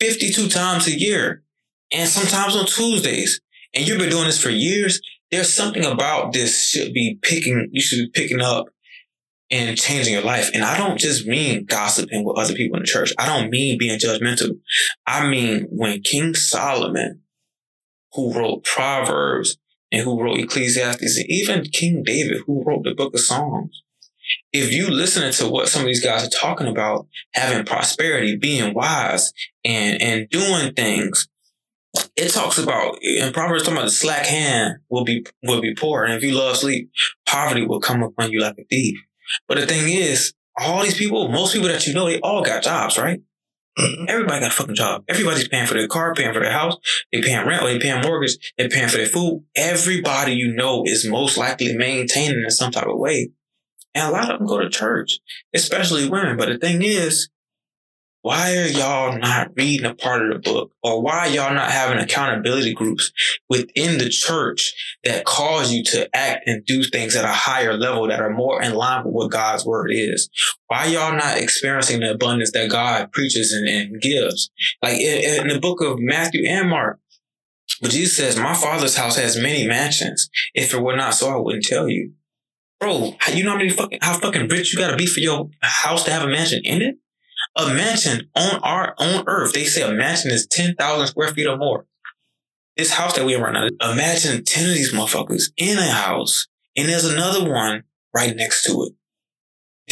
fifty-two times a year, and sometimes on Tuesdays, and you've been doing this for years, there's something about this should be picking, you should be picking up and changing your life. And I don't just mean gossiping with other people in the church. I don't mean being judgmental. I mean, when King Solomon, who wrote Proverbs and who wrote Ecclesiastes, and even King David, who wrote the book of Psalms, if you listen to what some of these guys are talking about, having prosperity, being wise, and, and doing things, it talks about, in Proverbs, talking about the slack hand will be, will be poor. And if you love sleep, poverty will come upon you like a thief. But the thing is, all these people, most people that you know, they all got jobs, right? Mm-hmm. Everybody got a fucking job. Everybody's paying for their car, paying for their house. They're paying rent, or they're paying mortgage. They're paying for their food. Everybody you know is most likely maintaining in some type of way. And a lot of them go to church, especially women. But the thing is, why are y'all not reading a part of the book? Or why are y'all not having accountability groups within the church that cause you to act and do things at a higher level that are more in line with what God's word is? Why y'all not experiencing the abundance that God preaches and, and gives? Like in, in the book of Matthew and Mark, but Jesus says, my Father's house has many mansions. If it were not so, I wouldn't tell you. Bro, you know how many fucking, how fucking rich you gotta be for your house to have a mansion in it? A mansion on our own earth. They say a mansion is ten thousand square feet or more. This house that we're in right now, imagine ten of these motherfuckers in a house, and there's another one right next to it.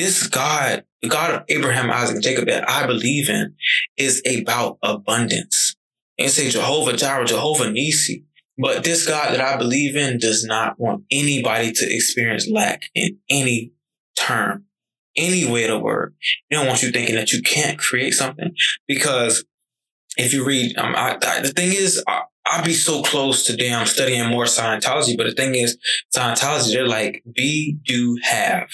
This God, the God of Abraham, Isaac, and Jacob that I believe in, is about abundance. They say Jehovah Jireh, Jehovah Nisi. But this God that I believe in does not want anybody to experience lack in any term. Any way to work. They don't want you thinking that you can't create something, because if you read, um, I, I, the thing is, I, I'd be so close to damn studying more Scientology, but the thing is, Scientology, they're like, be, do, have.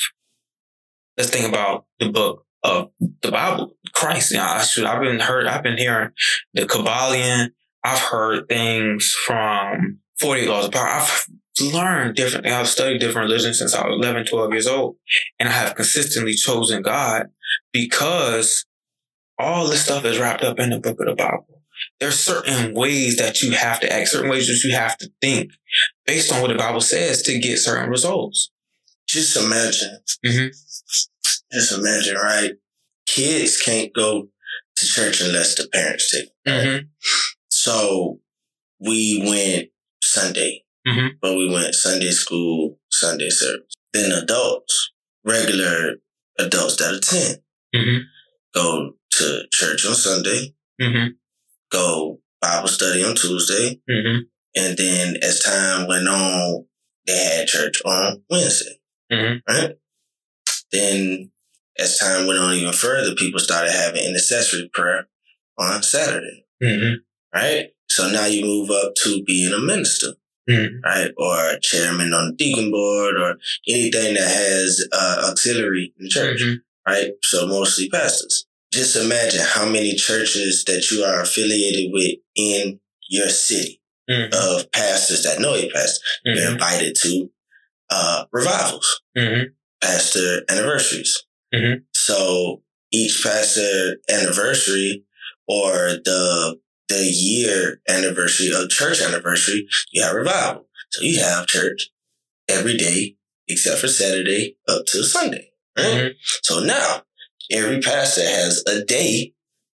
Let's think about the book of the Bible, Christ. You know, I should, I've been heard, I've been hearing the Kabbalion. I've heard things from forty-eight Laws of Power. I've learned different things. I've studied different religions since I was eleven, twelve years old. And I have consistently chosen God because all this stuff is wrapped up in the book of the Bible. There's certain ways that you have to act, certain ways that you have to think based on what the Bible says to get certain results. Just imagine. Mm-hmm. Just imagine, right? Kids can't go to church unless the parents take them. Right? Mm-hmm. So we went Sunday. Mm-hmm. But we went Sunday school, Sunday service. Then adults, regular adults that attend, mm-hmm. go to church on Sunday, mm-hmm. go Bible study on Tuesday, mm-hmm. and then as time went on, they had church on Wednesday, mm-hmm. right? Then as time went on even further, people started having intercessory prayer on Saturday, mm-hmm. right? So now you move up to being a minister. Mm-hmm. Right, or chairman on the deacon board, or anything that has uh, auxiliary in the church. Mm-hmm. Right, so mostly pastors. Just imagine how many churches that you are affiliated with in your city mm-hmm. of pastors that know a pastor. Mm-hmm. You're invited to uh, revivals, mm-hmm. pastor anniversaries. Mm-hmm. So each pastor anniversary, or the the year anniversary of church anniversary, you have revival. So you have church every day except for Saturday up to Sunday. Right? Mm-hmm. So now every pastor has a day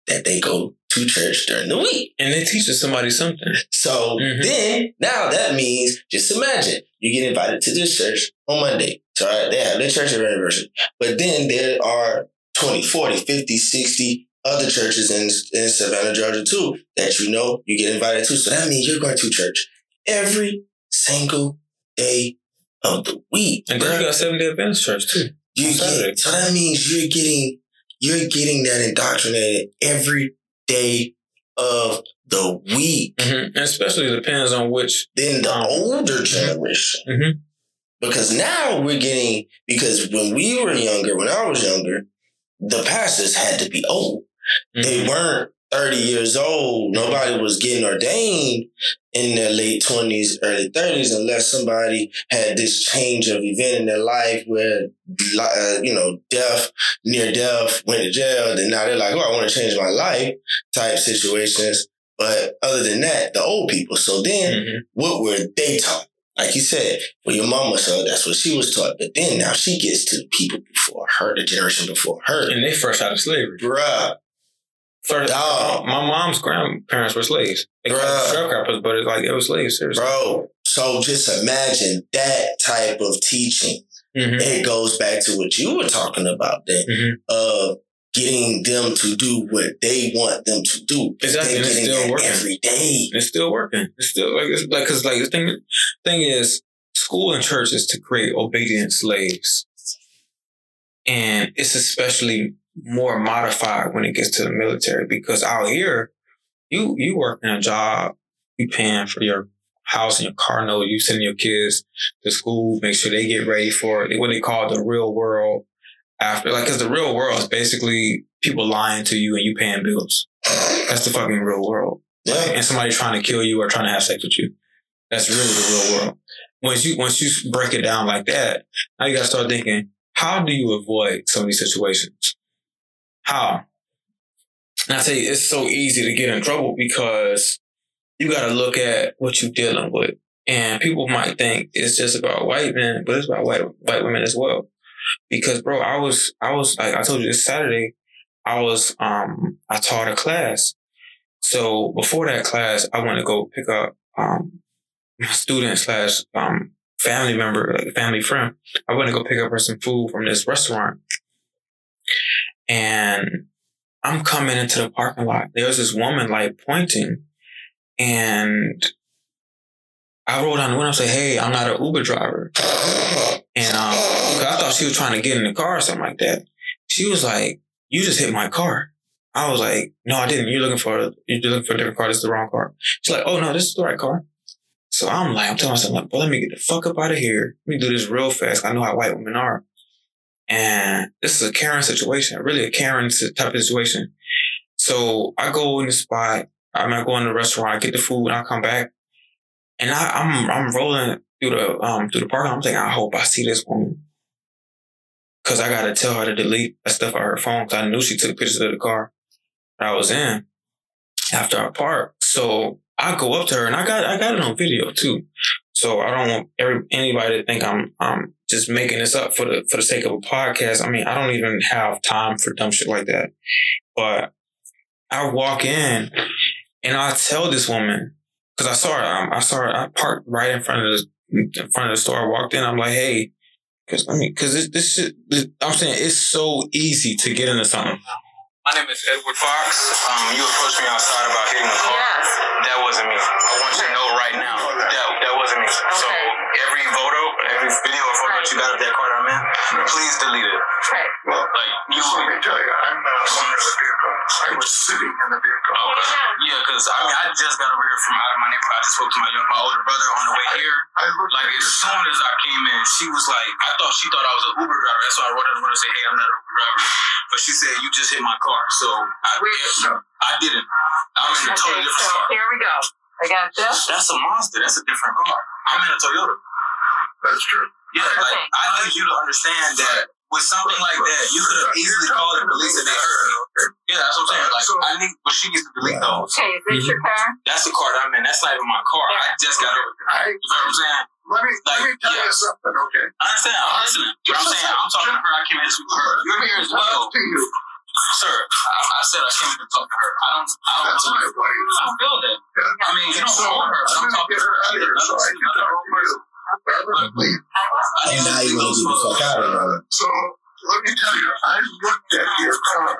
that they go to church during the week. And they teach somebody something. So mm-hmm. then now that means, just imagine you get invited to this church on Monday. So right, they have their church anniversary. But then there are twenty, forty, fifty, sixty other churches in, in Savannah, Georgia too, that you know you get invited to. So that means you're going to church every single day of the week. And then right? you got Seventh-day Adventist church too. You get, so that means you're getting you're getting that indoctrinated every day of the week. Mm-hmm. And especially depends on which. Then the um, older generation. Mm-hmm. Because now we're getting, because when we were younger, when I was younger, the pastors had to be old. Mm-hmm. They weren't thirty years old. Nobody was getting ordained in their late twenties, early thirties, unless somebody had this change of event in their life where, uh, you know, death, near death, went to jail. Then now they're like, oh, I want to change my life type situations. But other than that, the old people. So then mm-hmm. what were they taught? Like you said, well, your mama saw that's what she was taught. But then now she gets to the people before her, the generation before her. And they fresh out of slavery. Bruh. First, Dog. My mom's grandparents were slaves. They Bro. Called them sharecroppers, but it's like they were slaves, seriously. Bro, so just imagine that type of teaching. Mm-hmm. It goes back to what you were talking about then, mm-hmm. of getting them to do what they want them to do. Exactly, and it's still working every day. It's still working. It's still like it's like because like the thing thing is, school and church is to create obedient slaves, and it's especially more modified when it gets to the military, because out here, you you working a job, you paying for your house and your car note, you sending your kids to school, make sure they get ready for it, what they call the real world after. Like, because the real world is basically people lying to you and you paying bills. That's the fucking real world. Yeah. Like, and somebody trying to kill you or trying to have sex with you. That's really the real world. Once you, once you break it down like that, now you got to start thinking, how do you avoid some of these situations? How? And I tell you, it's so easy to get in trouble because you got to look at what you're dealing with. And people might think it's just about white men, but it's about white white women as well. Because, bro, I was, I was, like I told you, this Saturday, I was, um, I taught a class. So before that class, I went to go pick up, um, my student slash, um, family member, like a family friend. I went to go pick up her some food from this restaurant. And I'm coming into the parking lot. There's this woman like pointing, and I rolled down the window and said, "Hey, I'm not an Uber driver." And um, I thought she was trying to get in the car or something like that. She was like, "You just hit my car." I was like, "No, I didn't. You're looking for you're looking for a different car. This is the wrong car." She's like, "Oh no, this is the right car." So I'm like, I'm telling myself, like, "Well, let me get the fuck up out of here. Let me do this real fast. I know how white women are." And this is a Karen situation, really a Karen type of situation. So I go in the spot, I might go in the restaurant, I get the food, and I come back. And I, I'm I'm rolling through the um through the parking lot. I'm thinking, I hope I see this woman. Because I got to tell her to delete that stuff on her phone, because I knew she took pictures of the car that I was in after I parked. So I go up to her, and I got I got it on video too. So I don't want every, anybody to think I'm um just making this up for the for the sake of a podcast. I mean, I don't even have time for dumb shit like that. But I walk in and I tell this woman, because I saw her, I saw her, I parked right in front of the in front of the store. I walked in, I'm like, "Hey," because I mean, because this, this shit, this, I'm saying it's so easy to get into something. My name is Edward Fox. Um, you approached me outside about hitting the car. Yes. That wasn't me. I want you to know right now. That that wasn't me. Okay. So every photo, every video or photo right. that you got of that car that I'm in, right. please delete it. Right. Well, like you. Let me tell you, I'm not owner of the vehicle. I was sitting in the vehicle. Oh, okay. Yeah, because I mean, I just got over here from out of my neighborhood. I just spoke to my my older brother on the way I, here. I like as soon as I came in, she was like, I thought she thought I was an Uber driver. That's why I wrote her and said, "Hey, I'm not an Uber driver." But she said, "You just hit my car." So I, yeah, I didn't. I'm in a totally okay, different so car. Here we go. I got this. That's a monster. That's a different car. I'm in a Toyota. That's true. Yeah, okay. Like I need you to understand that with something like that, you could have easily called the police and they hurt me. Yeah, that's what I'm saying. Like so, I need, but well, she needs to delete those. Okay, is this mm-hmm. your car? That's the car that I'm in. That's not even my car. Yeah. I just got it. Right. You know what I'm saying? Let me, like, let me tell yeah. you something, okay? I understand. I'm listening. But I'm saying I'm talking to her. I came here to her. You're here as well. To you. Sir, I, I said I came to talk to her. I don't. I don't. That's really, right. I don't feel that. Yeah. I mean, you don't know her. I'm talking to her. I didn't know her. And now you want to do the fuck out of it. So let me tell you, I looked at your car.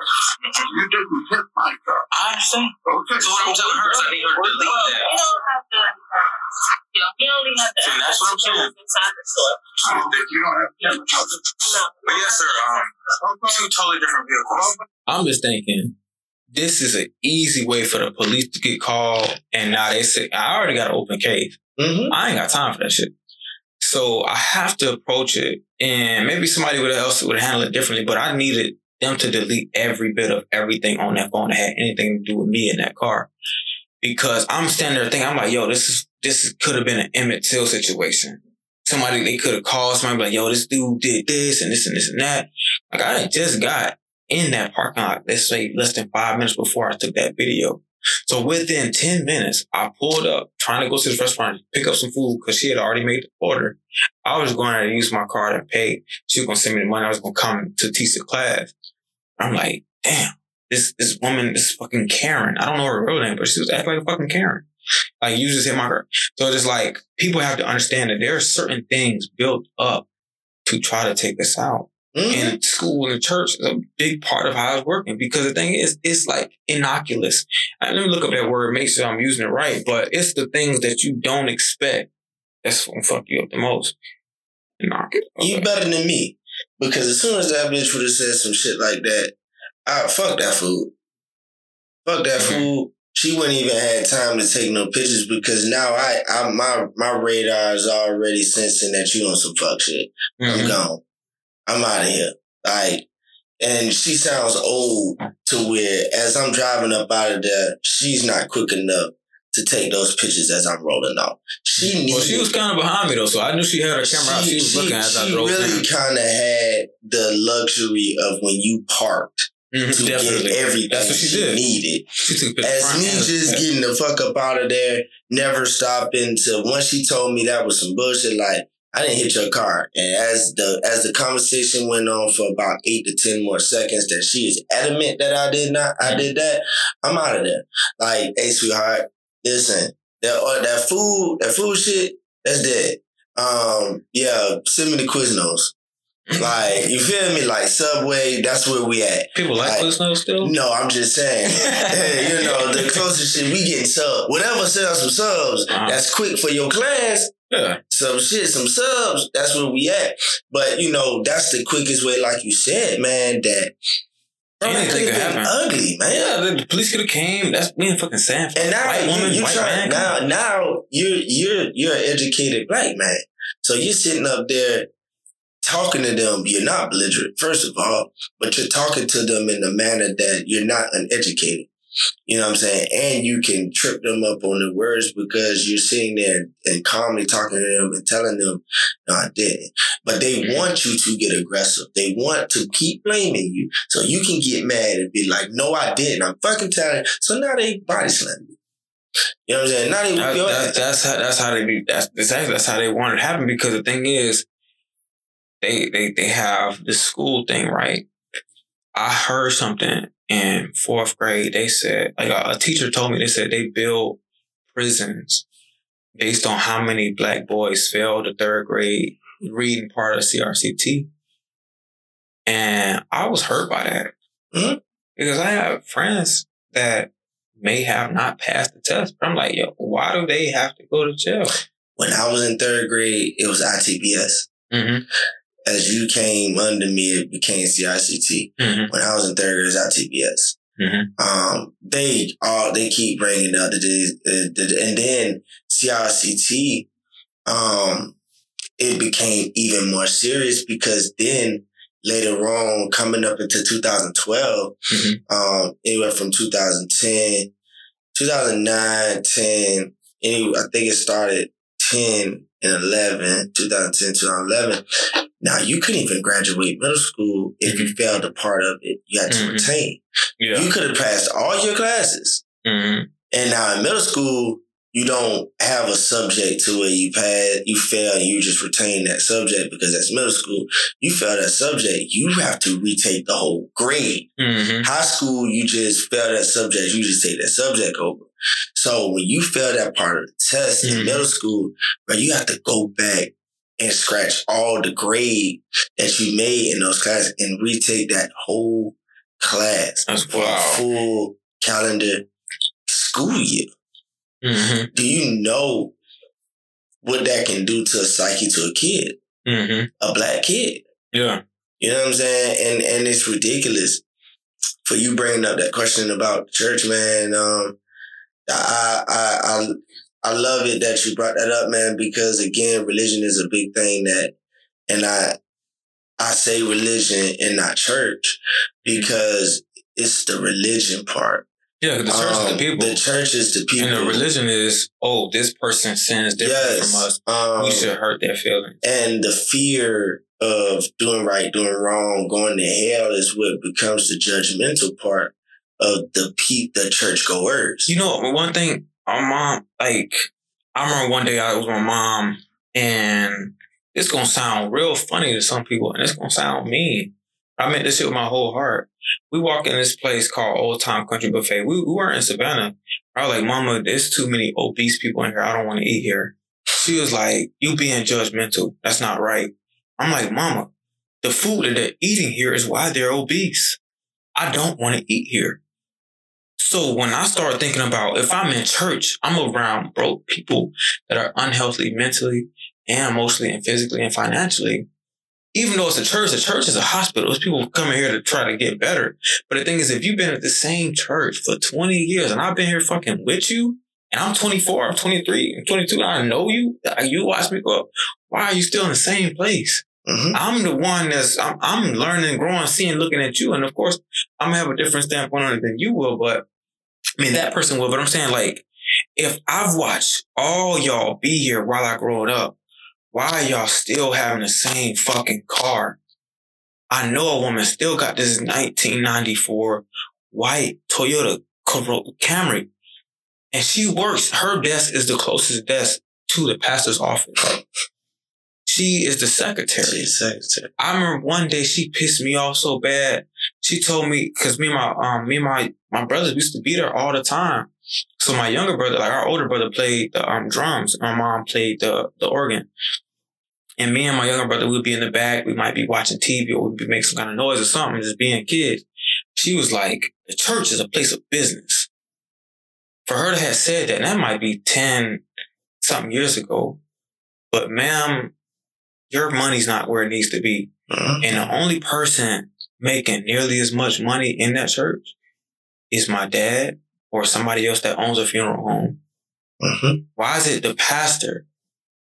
You didn't hit my car. I understand. Okay. So what I'm telling her is I need her to delete that. You don't have to. You only have to. And that's what I'm saying. You don't have to. But yes, sir. Um, two totally different vehicles. I'm just thinking. This is an easy way for the police to get called, and now they say, I already got an open case. Mm-hmm. I ain't got time for that shit. So I have to approach it, and maybe somebody else would handle it differently, but I needed them to delete every bit of everything on that phone that had anything to do with me in that car. Because I'm standing there thinking, I'm like, yo, this is this could have been an Emmett Till situation. Somebody, they could have called somebody, like, yo, this dude did this and this and this and that. Like, I just got in that parking lot, let's say less than five minutes before I took that video. So within ten minutes, I pulled up trying to go to the restaurant and pick up some food because she had already made the order. I was going to use my card and pay. She was going to send me the money. I was going to come to teach the class. I'm like, damn, this, this woman, this fucking Karen. I don't know her real name, but she was acting like a fucking Karen. Like, you just hit my girl. So it's like, people have to understand that there are certain things built up to try to take us out. Mm-hmm. And school and the church is a big part of how it's working, because the thing is, it's like innocuous. I mean, let me look up that word, make sure I'm using it right, but it's the things that you don't expect that's going to fuck you up the most. Innocuous. Okay. You better than me, because as soon as that bitch would have said some shit like that, I fuck that food. Fuck that mm-hmm. food. She wouldn't even had time to take no pictures, because now I, I my my radar is already sensing that you on some fuck shit. Mm-hmm. I'm gone. I'm out of here. Like, and she sounds old to where as I'm driving up out of there, she's not quick enough to take those pictures as I'm rolling off. She needed, well, she was kind of behind me though, so I knew she had her camera she, out. She was she, looking as she I drove. She really kind of had the luxury of when you parked mm-hmm, to definitely. Get everything That's what she, she did. Needed. She took as me just head. Getting the fuck up out of there, never stopping to once she told me that was some bullshit, like, I didn't hit your car. And as the as the conversation went on for about eight to ten more seconds that she is adamant that I did not, I did that, I'm out of there. Like, hey, sweetheart, listen, that that food, that food shit, that's dead. Um, yeah, send me the Quiznos. Like, you feel me? Like, Subway, that's where we at. People like, like Quiznos still? No, I'm just saying. Hey, you know, the closest shit, we getting sub. Whatever sells some subs, uh-huh. that's quick for your class. Yeah. Some shit, some subs, that's where we at. But, you know, that's the quickest way, like you said, man, that... Anything could happen. Ugly, man. Yeah, the police could have came. That's being fucking sad. And now, white woman, you, you white trying, man, now, now you're, you're, you're an educated black man. So you're sitting up there talking to them. You're not belligerent, first of all, but you're talking to them in the manner that you're not uneducated. You know what I'm saying? And you can trip them up on the words because you're sitting there and calmly talking to them and telling them, no, I didn't. But they want you to get aggressive. They want to keep blaming you. So you can get mad and be like, no, I didn't. I'm fucking telling you. So now they body slamming you. You know what I'm saying? Now they that, that, that's, how, that's how they be. That's exactly that's how they want it to happen, because the thing is, they, they, they have this school thing, right? I heard something. In fourth grade, they said, like a teacher told me, they said they build prisons based on how many black boys failed the third grade reading part of C R C T. And I was hurt by that mm-hmm. because I have friends that may have not passed the test. But I'm like, yo, why do they have to go to jail? When I was in third grade, it was I T B S. Mm-hmm. As you came under me, it became C R C T. Mm-hmm. When I was in third grade, it was I T B S. Mm-hmm. Um, they all they keep bringing it up the days, and then C R C T. Um, it became even more serious because then later on, coming up into two thousand twelve, mm-hmm. um, it went from two thousand ten, two thousand nine, ten. Anyway, I think it started ten and eleven, two thousand ten, two thousand eleven. Now, you couldn't even graduate middle school if mm-hmm. you failed a part of it. You had to mm-hmm. retain. Yeah. You could have passed all your classes. Mm-hmm. And now in middle school, you don't have a subject to where you pass, you fail, and you just retain that subject because that's middle school. You fail that subject, you have to retake the whole grade. Mm-hmm. High school, you just fail that subject, you just take that subject over. So when you fail that part of the test mm-hmm. in middle school, but you have to go back and scratch all the grade that you made in those classes and retake that whole class that's for wow. a full calendar school year. Mm-hmm. Do you know what that can do to a psyche, to a kid, mm-hmm. a black kid? Yeah. You know what I'm saying? And and it's ridiculous for you bringing up that question about church, man. Um, I, I, I, I love it that you brought that up, man, because again, religion is a big thing that, and I, I say religion and not church because it's the religion part. Yeah, the church um, is the people. The church is the people. And the religion is, oh, this person sins different yes, from us. Um, we should hurt their feelings. And the fear of doing right, doing wrong, going to hell is what becomes the judgmental part of the pe- the churchgoers. You know, one thing, my mom, like, I remember one day I was with my mom, and it's going to sound real funny to some people, and it's going to sound mean. I meant this shit with my whole heart. We walk in this place called Old Time Country Buffet. We, we weren't in Savannah. I was like, Mama, there's too many obese people in here. I don't want to eat here. She was like, you being judgmental. That's not right. I'm like, Mama, the food that they're eating here is why they're obese. I don't want to eat here. So when I start thinking about if I'm in church, I'm around broke people that are unhealthy mentally and emotionally and physically and financially. Even though it's a church, the church is a hospital. It's people coming here to try to get better. But the thing is, if you've been at the same church for twenty years and I've been here fucking with you, and I'm twenty-four, I'm twenty-three, I'm twenty-two, and I know you, you watch me go, why are you still in the same place? Mm-hmm. I'm the one that's, I'm, I'm learning, growing, seeing, looking at you. And of course, I'm going to have a different standpoint on it than you will. But I mean, that person will. But I'm saying, like, if I've watched all y'all be here while I growing up, why are y'all still having the same fucking car? I know a woman still got this nineteen ninety-four white Toyota Camry. And she works. Her desk is the closest desk to the pastor's office. Like, she is the secretary. She's secretary. I remember one day she pissed me off so bad. She told me, because me and my um, me and my, my brothers used to be there all the time. So my younger brother, like our older brother, played the um, drums. My mom played the, the organ. And me and my younger brother, we'd be in the back. We might be watching T V or we'd be making some kind of noise or something, just being kids. She was like, the church is a place of business. For her to have said that, and that might be ten something years ago. But ma'am, your money's not where it needs to be. Uh-huh. And the only person making nearly as much money in that church is my dad or somebody else that owns a funeral home. Uh-huh. Why is it the pastor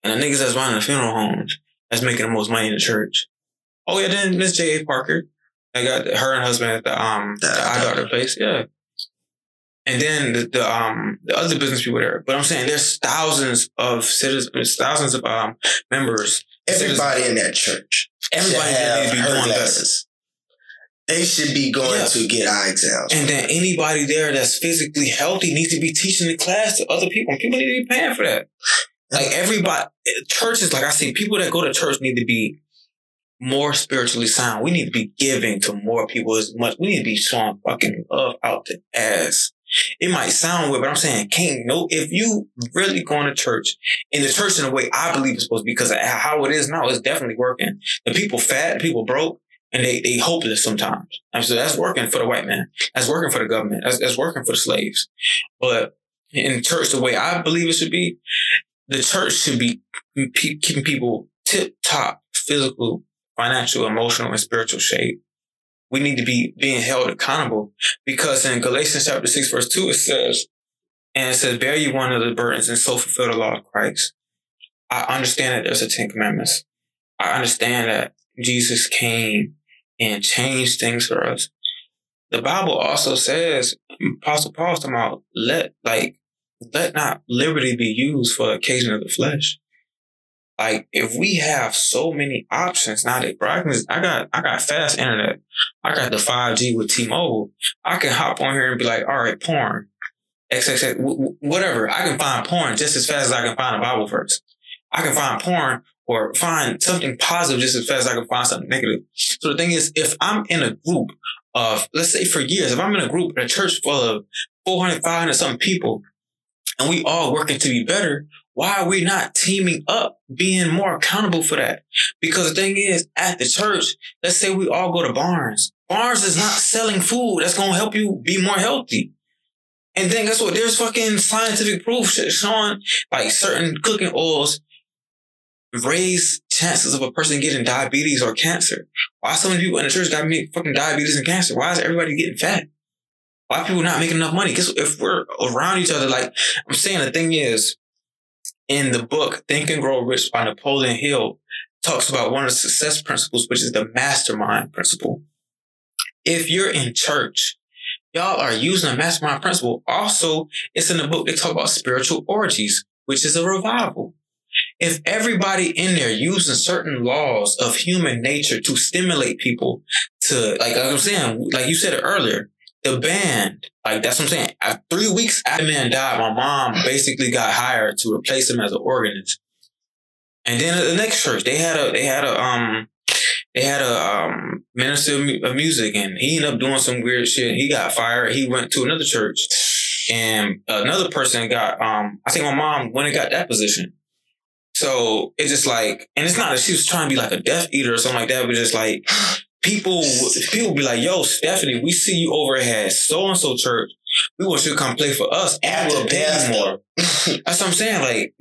and the niggas that's running the funeral homes that's making the most money in the church? Oh, yeah, then Miss J A. Parker. I got her and husband at the um the eye doctor place. Yeah. And then the, the um the other business people there. But I'm saying there's thousands of citizens, thousands of um members. Everybody citizens. In that church. Everybody should be going glasses. Better. They should be going yeah. to get eye exams. And then anybody there that's physically healthy needs to be teaching the class to other people. People need to be paying for that. Like everybody, churches, like I see, people that go to church need to be more spiritually sound. We need to be giving to more people as much. We need to be showing fucking love out the ass. It might sound weird, but I'm saying, can't no, if you really going to church, and the church in a way I believe is supposed to be, because of how it is now, it's definitely working. The people fat, the people broke, and they, they hopeless sometimes. And so that's working for the white man. That's working for the government. That's, that's working for the slaves. But in church, the way I believe it should be, the church should be keeping people tip-top physical, financial, emotional, and spiritual shape. We need to be being held accountable because in Galatians chapter six, verse two, it says, and it says, bear you one another's burdens and so fulfill the law of Christ. I understand that there's a Ten Commandments. I understand that Jesus came and changed things for us. The Bible also says, Apostle Paul's talking about, let, like, let not liberty be used for occasion of the flesh. Like, if we have so many options now that brokenness, I got, I got fast internet. I got the five G with T-Mobile. I can hop on here and be like, all right, porn. X X X, whatever. I can find porn just as fast as I can find a Bible verse. I can find porn or find something positive just as fast as I can find something negative. So the thing is, if I'm in a group of, let's say for years, if I'm in a group, a church full of four hundred, five hundred something people, and we all working to be better, why are we not teaming up, being more accountable for that? Because the thing is, at the church, let's say we all go to Barnes. Barnes is not selling food that's going to help you be more healthy. And then guess what? There's fucking scientific proof showing like certain cooking oils raise chances of a person getting diabetes or cancer. Why so many people in the church got fucking diabetes and cancer? Why is everybody getting fat? Why are people not making enough money? Guess what? If we're around each other, like I'm saying, the thing is, in the book Think and Grow Rich by Napoleon Hill talks about one of the success principles, which is the mastermind principle. If you're in church, y'all are using a mastermind principle. Also, it's in the book they talk about spiritual orgies, which is a revival. If everybody in there using certain laws of human nature to stimulate people to, like, like I'm saying, like you said it earlier, the band, like that's what I'm saying. After three weeks after the man died, my mom basically got hired to replace him as an organist. And then at the next church, they had a, they had a, um, They had a um, minister of music, and he ended up doing some weird shit. He got fired. He went to another church, and another person got, um, I think my mom went and got that position. So it's just like, and it's not that she was trying to be like a Death Eater or something like that, but just like people, people be like, yo, Stephanie, we see you over at so-and-so church. We want you to come play for us. And we'll pay more. That's what I'm saying. Like,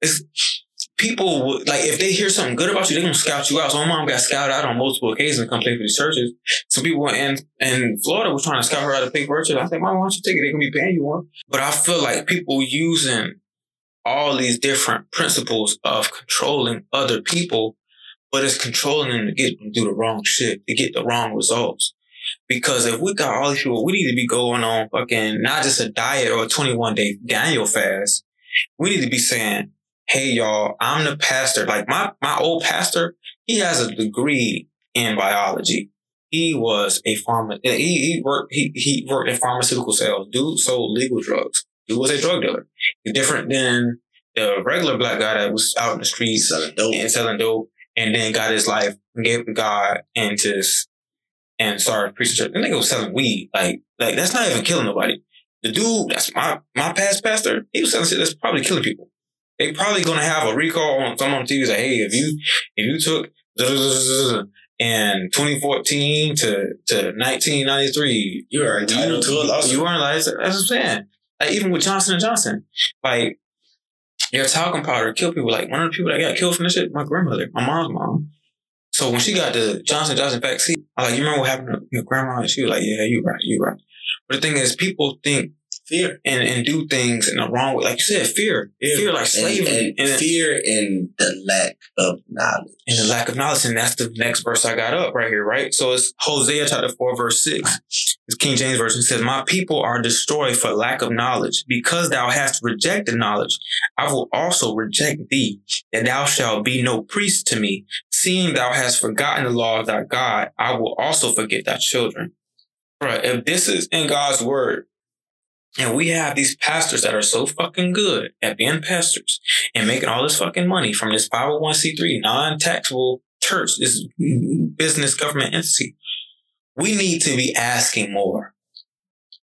it's... People would, like, if they hear something good about you, they're going to scout you out. So my mom got scouted out on multiple occasions to come play for these churches. Some people in, in Florida were trying to scout her out to pay for her church. I said, Mom, why don't you take it? They're going to be paying you more. But I feel like people using all these different principles of controlling other people, but it's controlling them to get them to do the wrong shit, to get the wrong results. Because if we got all these people, we need to be going on fucking not just a diet or a twenty-one day Daniel fast. We need to be saying, hey, y'all, I'm the pastor. Like my, my old pastor, he has a degree in biology. He was a farmer. He, he worked, he, he worked in pharmaceutical sales. Dude sold legal drugs. Dude was a drug dealer. Different than the regular black guy that was out in the streets selling dope and selling dope and then got his life and gave to God and just, and started preaching. The nigga was selling weed. Like, like that's not even killing nobody. The dude, that's my, my past pastor. He was selling shit that's probably killing people. They probably gonna have a recall on someone on T V like, hey, if you if you took and twenty fourteen to, to nineteen ninety-three, you are entitled to a lawsuit. You weren't like that's what I'm saying. Like even with Johnson and Johnson, like their talcum powder killed people. Like one of the people that got killed from this shit, my grandmother, my mom's mom. So when she got the Johnson and Johnson vaccine, I was like, you remember what happened to your grandma? And she was like, yeah, you right, you right. But the thing is, people think fear and, and do things in the wrong way. Like you said, fear. Fear, fear like slavery. And, and and fear and the lack of knowledge. And the lack of knowledge. And that's the next verse I got up right here, right? So it's Hosea chapter four, verse six. It's King James Version. It says, my people are destroyed for lack of knowledge. Because thou hast rejected knowledge, I will also reject thee, that thou shalt be no priest to me. Seeing thou hast forgotten the law of thy God, I will also forget thy children. Right? If this is in God's word, and we have these pastors that are so fucking good at being pastors and making all this fucking money from this five oh one c three non-taxable church, this business government entity. We need to be asking more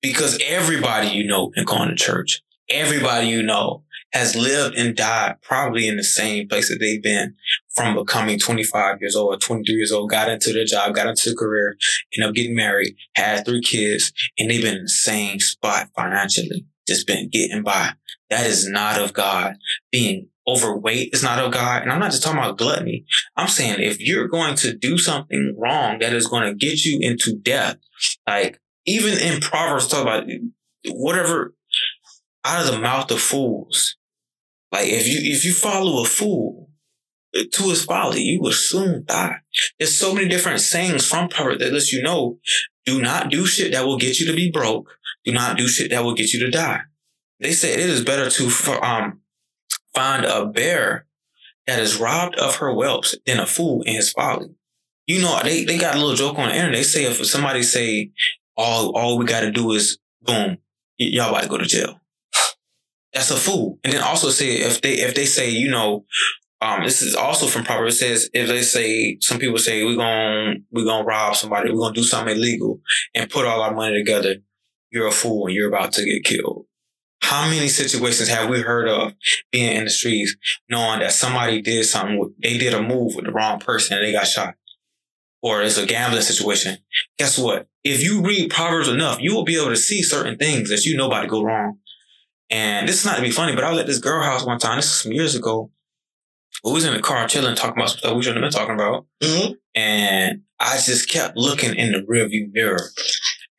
because everybody you know been going to church. Everybody you know has lived and died probably in the same place that they've been from becoming twenty-five years old or twenty-three years old, got into their job, got into their career, ended up getting married, had three kids, and they've been in the same spot financially, just been getting by. That is not of God. Being overweight is not of God. And I'm not just talking about gluttony. I'm saying if you're going to do something wrong that is going to get you into death, like even in Proverbs, talk about whatever out of the mouth of fools. Like if you if you follow a fool to his folly, you will soon die. There's so many different sayings from Proverbs that lets you know, do not do shit that will get you to be broke. Do not do shit that will get you to die. They say it is better to um find a bear that is robbed of her whelps than a fool in his folly. You know, they, they got a little joke on the internet. They say if somebody say all all we gotta do is boom, y- y'all about to go to jail. That's a fool. And then also say if they if they say, you know, um, this is also from Proverbs. It says if they say, some people say we're gonna we're gonna rob somebody, we're gonna do something illegal and put all our money together, you're a fool and you're about to get killed. How many situations have we heard of being in the streets knowing that somebody did something, with, they did a move with the wrong person and they got shot? Or it's a gambling situation. Guess what? If you read Proverbs enough, you will be able to see certain things that you know about to go wrong. And this is not to be funny, but I was at this girl house one time. This was some years ago. We was in the car chilling, talking about some stuff we shouldn't have been talking about. Mm-hmm. And I just kept looking in the rearview mirror.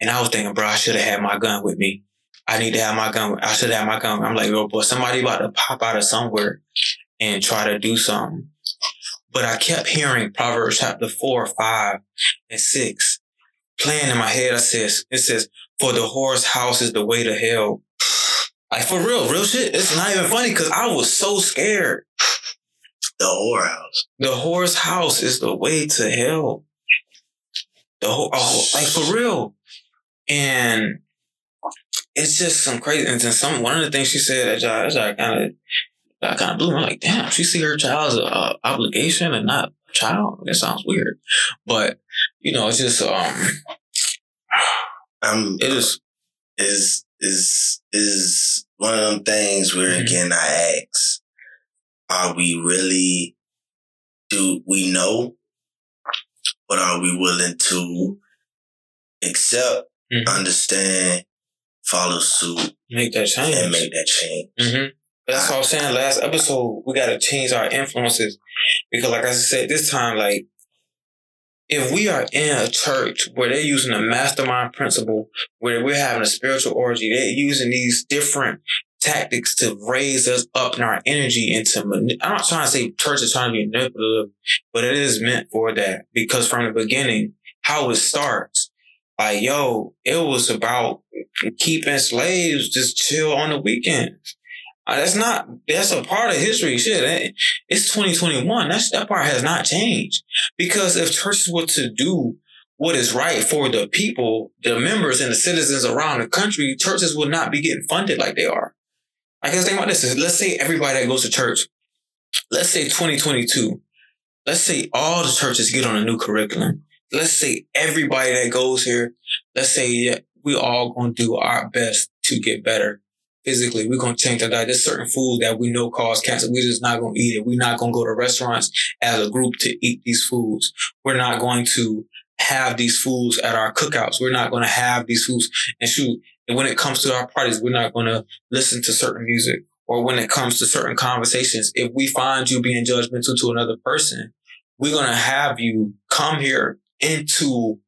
And I was thinking, bro, I should have had my gun with me. I need to have my gun. I should have my gun. I'm like, yo, boy, somebody about to pop out of somewhere and try to do something. But I kept hearing Proverbs chapter four, five, and six playing in my head. I says, it says, for the whore's house is the way to hell. Like, for real, real shit. It's not even funny because I was so scared. The whorehouse. The whore's house is the way to hell. The whole, oh, like, for real. And it's just some crazy. And then some, one of the things she said that I kind of, I kind of blew. I'm like, damn, she see her child as an uh, obligation and not a child? That sounds weird. But, you know, it's just... um, um It is... Is, is, is one of them things where, mm-hmm. again, I ask, are we really... Do we know? But are we willing to accept, mm-hmm. understand, follow suit... Make that change. And make that change. Mm-hmm. That's what I was saying last episode. We got to change our influences because, like I said, this time, like, if we are in a church where they're using a mastermind principle, where we're having a spiritual orgy, they're using these different tactics to raise us up in our energy and to, mani- I'm not trying to say church is trying to be manipulative, but it is meant for that because from the beginning, how it starts, like, yo, it was about keeping slaves just chill on the weekends. Uh, that's not, that's a part of history. Shit, it's twenty twenty-one. That's, that part has not changed. Because if churches were to do what is right for the people, the members and the citizens around the country, churches would not be getting funded like they are. I guess think about this. Let's say everybody that goes to church, let's say twenty twenty-two, let's say all the churches get on a new curriculum. Let's say everybody that goes here, let's say yeah, we all going to do our best to get better. Physically, we're going to change our diet. There's certain food that we know cause cancer. We're just not going to eat it. We're not going to go to restaurants as a group to eat these foods. We're not going to have these foods at our cookouts. We're not going to have these foods. And shoot, and when it comes to our parties, we're not going to listen to certain music. Or when it comes to certain conversations, if we find you being judgmental to another person, we're going to have you come here into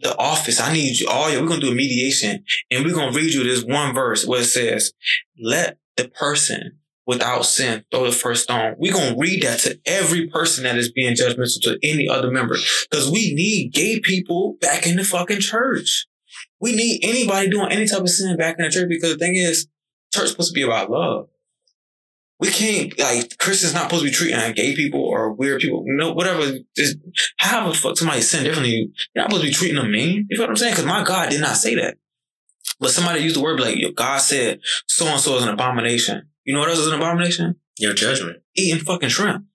the office. I need you all. Oh, yeah, we're going to do a mediation and we're going to read you this one verse where it says, let the person without sin throw the first stone. We're going to read that to every person that is being judgmental to any other member because we need gay people back in the fucking church. We need anybody doing any type of sin back in the church because the thing is, church is supposed to be about love. We can't, like, Christians not supposed to be treating gay people or weird people, you know, whatever. Just how the fuck somebody sin differently? You're not supposed to be treating them mean. You feel what I'm saying? Because my God did not say that. But somebody used the word like, yo, God said so-and-so is an abomination. You know what else is an abomination? Your judgment. Eating fucking shrimp.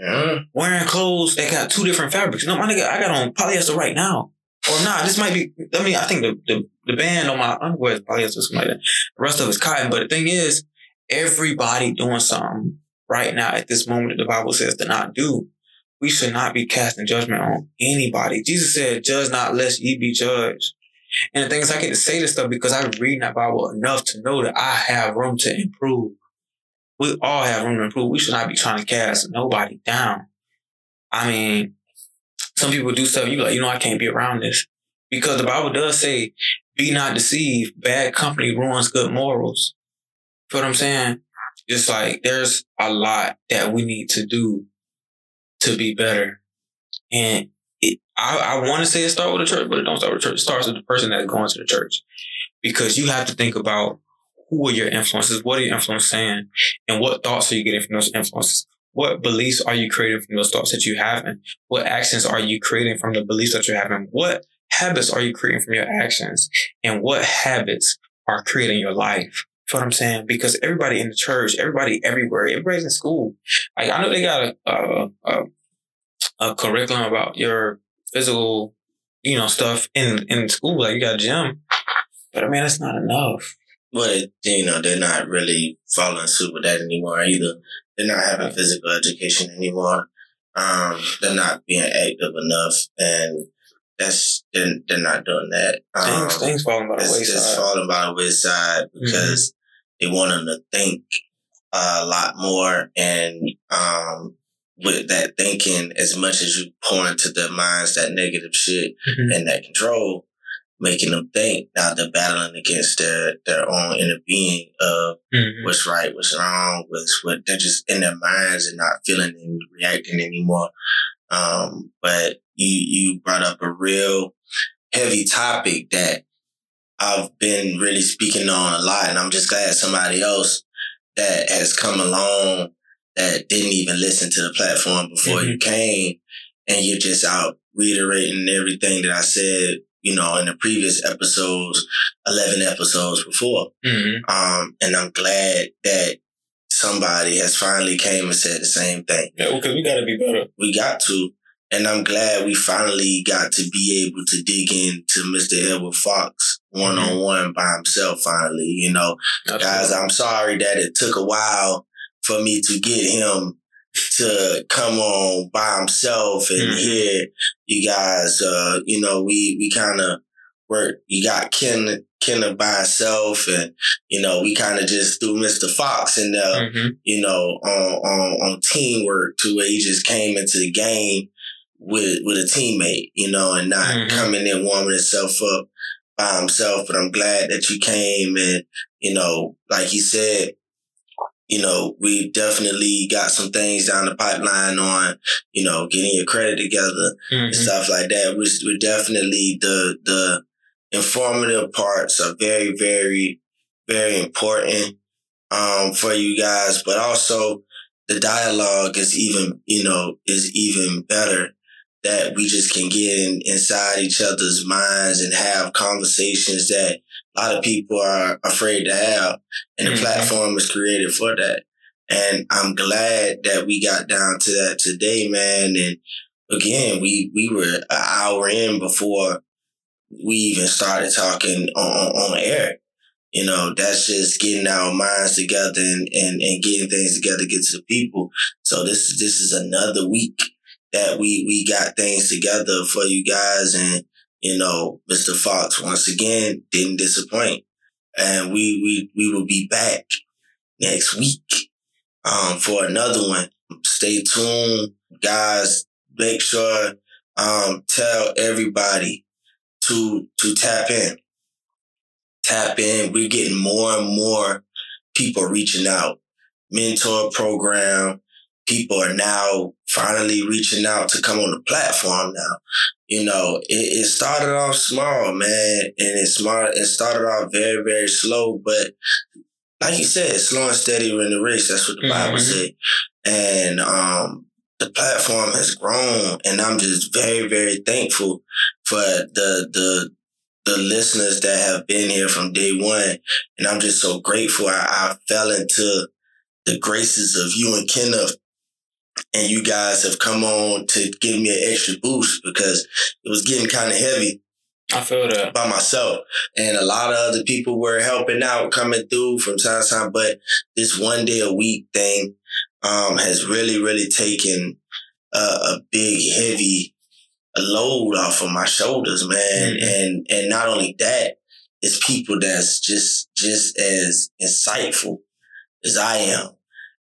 Yeah. Wearing clothes that got two different fabrics. You know, my nigga, I got on polyester right now. Or nah, this might be, I mean, I think the, the, the band on my underwear is polyester or something like that. The rest of it's cotton. But the thing is, everybody doing something right now at this moment that the Bible says to not do. We should not be casting judgment on anybody. Jesus said, judge not lest ye be judged. And the thing is, I get to say this stuff because I've been reading that Bible enough to know that I have room to improve. We all have room to improve. We should not be trying to cast nobody down. I mean, some people do stuff, you're like, you know, I can't be around this. Because the Bible does say, be not deceived. Bad company ruins good morals. You know what I'm saying? Just like there's a lot that we need to do to be better. And it, I, I want to say it starts with the church, but it don't start with the church. It starts with the person that's going to the church. Because you have to think about who are your influences? What are your influences saying? And what thoughts are you getting from those influences? What beliefs are you creating from those thoughts that you have? And what actions are you creating from the beliefs that you're having? What habits are you creating from your actions? And what habits are creating your life? That's what I'm saying. Because everybody in the church, everybody everywhere, everybody's in school. Like, I know they got a, a, a, a curriculum about your physical, you know, stuff in, in school. Like, you got a gym. But, I mean, that's not enough. But, you know, they're not really following suit with that anymore either. They're not having physical education anymore. Um, they're not being active enough. And that's they're, they're not doing that. Um, things, things falling by the wayside. It's just falling by the wayside because mm-hmm. they want them to think a lot more. And um, with that thinking, as much as you pour into their minds that negative shit mm-hmm. and that control, making them think, now they're battling against their, their own inner being of mm-hmm. what's right, what's wrong, what's what. They're just in their minds and not feeling and reacting anymore. Um, but you, you brought up a real heavy topic that I've been really speaking on a lot. And I'm just glad somebody else that has come along that didn't even listen to the platform before mm-hmm. you came. And you're just out reiterating everything that I said, you know, in the previous episodes, eleven episodes before. Mm-hmm. Um, and I'm glad that somebody has finally came and said the same thing. Yeah, because we got to be better. We got to. And I'm glad we finally got to be able to dig into Mister Edward Fox one-on-one mm-hmm. by himself finally. You know, Absolutely. Guys, I'm sorry that it took a while for me to get him to come on by himself and mm-hmm. hear you guys, uh, you know, we, we kind of work. You got Ken, Ken by himself and, you know, we kind of just threw Mister Fox in there, mm-hmm. you know, on, on, on teamwork to where he just came into the game with, with a teammate, you know, and not mm-hmm. coming in warming himself up by himself. But I'm glad that you came and, you know, like he said, you know, we definitely got some things down the pipeline on, you know, getting your credit together mm-hmm. and stuff like that. We're, we're definitely the the informative parts are very, very, very important um, for you guys. But also the dialogue is even, you know, is even better that we just can get in, inside each other's minds and have conversations that a lot of people are afraid to have, and the mm-hmm. platform is created for that. And I'm glad that we got down to that today, man. And again, we, we were an hour in before we even started talking on, on, on air. You know, that's just getting our minds together and, and, and getting things together to get to the people. So this, this is another week that we, we got things together for you guys. And you know, Mister Fox, once again, didn't disappoint. And we, we, we will be back next week um, for another one. Stay tuned, guys. Make sure, um, tell everybody to to tap in. Tap in. We're getting more and more people reaching out. Mentor program. People are now finally reaching out to come on the platform now. You know, it, it started off small, man, and it, smart, it started off very, very slow. But like you said, slow and steady in the race. That's what the mm-hmm. Bible said. And um, the platform has grown, and I'm just very, very thankful for the the the listeners that have been here from day one. And I'm just so grateful. I, I fell into the graces of you and Kenneth. And you guys have come on to give me an extra boost because it was getting kind of heavy. I feel that. By myself. And a lot of other people were helping out, coming through from time to time. But this one day a week thing um, has really, really taken a, a big, heavy load off of my shoulders, man. Mm-hmm. And and not only that, it's people that's just just as insightful as I am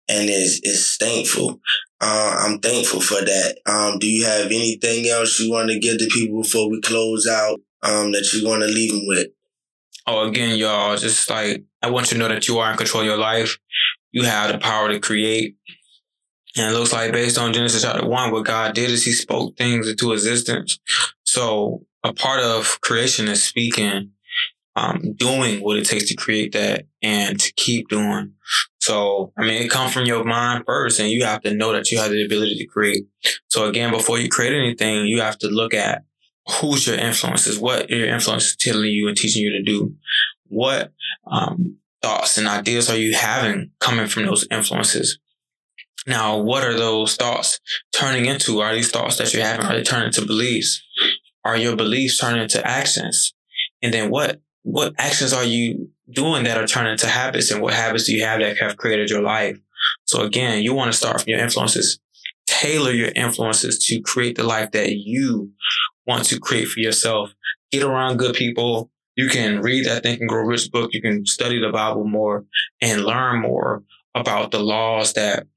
and is, is thankful. Uh, I'm thankful for that. Um, do you have anything else you want to give to people before we close out um, that you want to leave them with? Oh, again, y'all, just like, I want you to know that you are in control of your life. You have the power to create. And it looks like based on Genesis chapter one, what God did is he spoke things into existence. So a part of creation is speaking, um, doing what it takes to create that and to keep doing. So, I mean, it comes from your mind first, and you have to know that you have the ability to create. So, again, before you create anything, you have to look at who's your influences, what your influence is telling you and teaching you to do, what um, thoughts and ideas are you having coming from those influences? Now, what are those thoughts turning into? Are these thoughts that you're having, are they turning into beliefs? Are your beliefs turning into actions? And then what what actions are you doing that are turning into habits? And what habits do you have that have created your life? So again, you want to start from your influences. Tailor your influences to create the life that you want to create for yourself. Get around good people. You can read that Think and Grow Rich book. You can study the Bible more and learn more about the laws that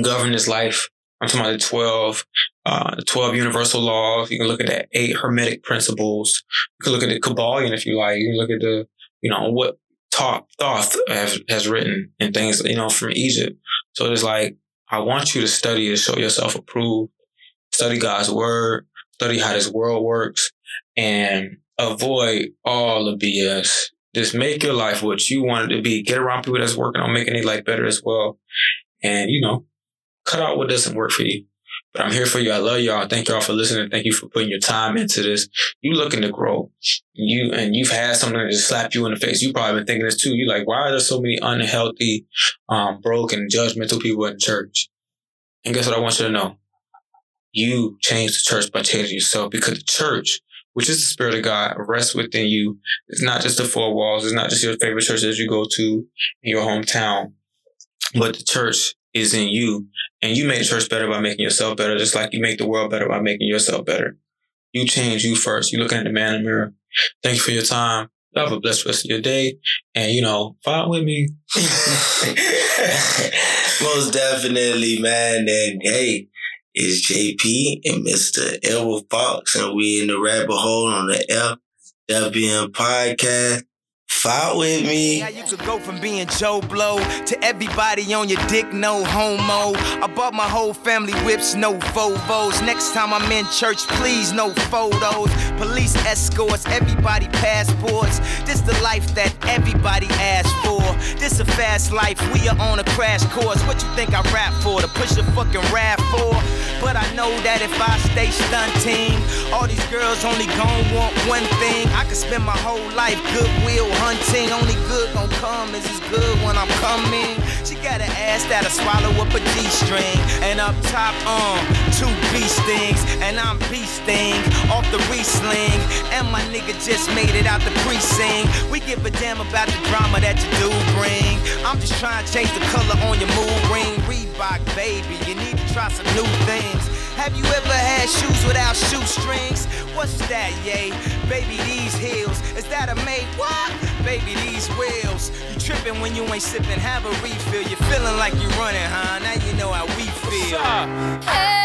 govern this life. I'm talking about the twelve, uh, the twelve universal laws. You can look at the eight hermetic principles. You can look at the Kabbalion if you like. You can look at the, you know, what Thoth has, has written and things, you know, from Egypt. So it's like, I want you to study to show yourself approved, study God's word, study how this world works, and avoid all the B S. Just make your life what you want it to be. Get around people that's working on making their life better as well. And, you know, cut out what doesn't work for you. But I'm here for you. I love y'all. Thank y'all for listening. Thank you for putting your time into this. You looking to grow. You and you've had something that just slapped you in the face. You probably been thinking this too. You like, why are there so many unhealthy, um, broken, judgmental people in the church? And guess what I want you to know? You change the church by changing yourself, because the church, which is the Spirit of God, rests within you. It's not just the four walls. It's not just your favorite church that you go to in your hometown, but the church is in you. And you make the church better by making yourself better, just like you make the world better by making yourself better. You change you first. You're looking at the man in the mirror. Thank you for your time. Have a blessed rest of your day. And, you know, fight with me. Most definitely, man. And, hey, it's J P and Mister Edward Fox, and we in the rabbit hole on the F W N Podcast. Fight with me. Yeah, you could go from being Joe Blow to everybody on your dick, no homo. I bought my whole family whips, no Vovos. Next time I'm in church, please, no photos. Police escorts, everybody passports. This the life that everybody asked for. This a fast life, we are on a crash course. What you think I rap for, to push a fucking rap for? But I know that if I stay stunting, all these girls only gon' want one thing. I could spend my whole life goodwill hunting. Only good gon' come is as good when I'm coming. She got an ass that'll swallow up a G-string, and up top, um, two beast things, and I'm beast thing off the re-sling, and my nigga just made it out the precinct. We give a damn about the drama that you do bring. I'm just trying to change the color on your mood ring. Reebok, baby, you need to try some new things. Have you ever had shoes without shoestrings? What's that, yay? Baby, these heels. Is that a mate? What? Baby, these wheels. You tripping when you ain't sipping. Have a refill. You're feeling like you're running, huh? Now you know how we feel. Hey.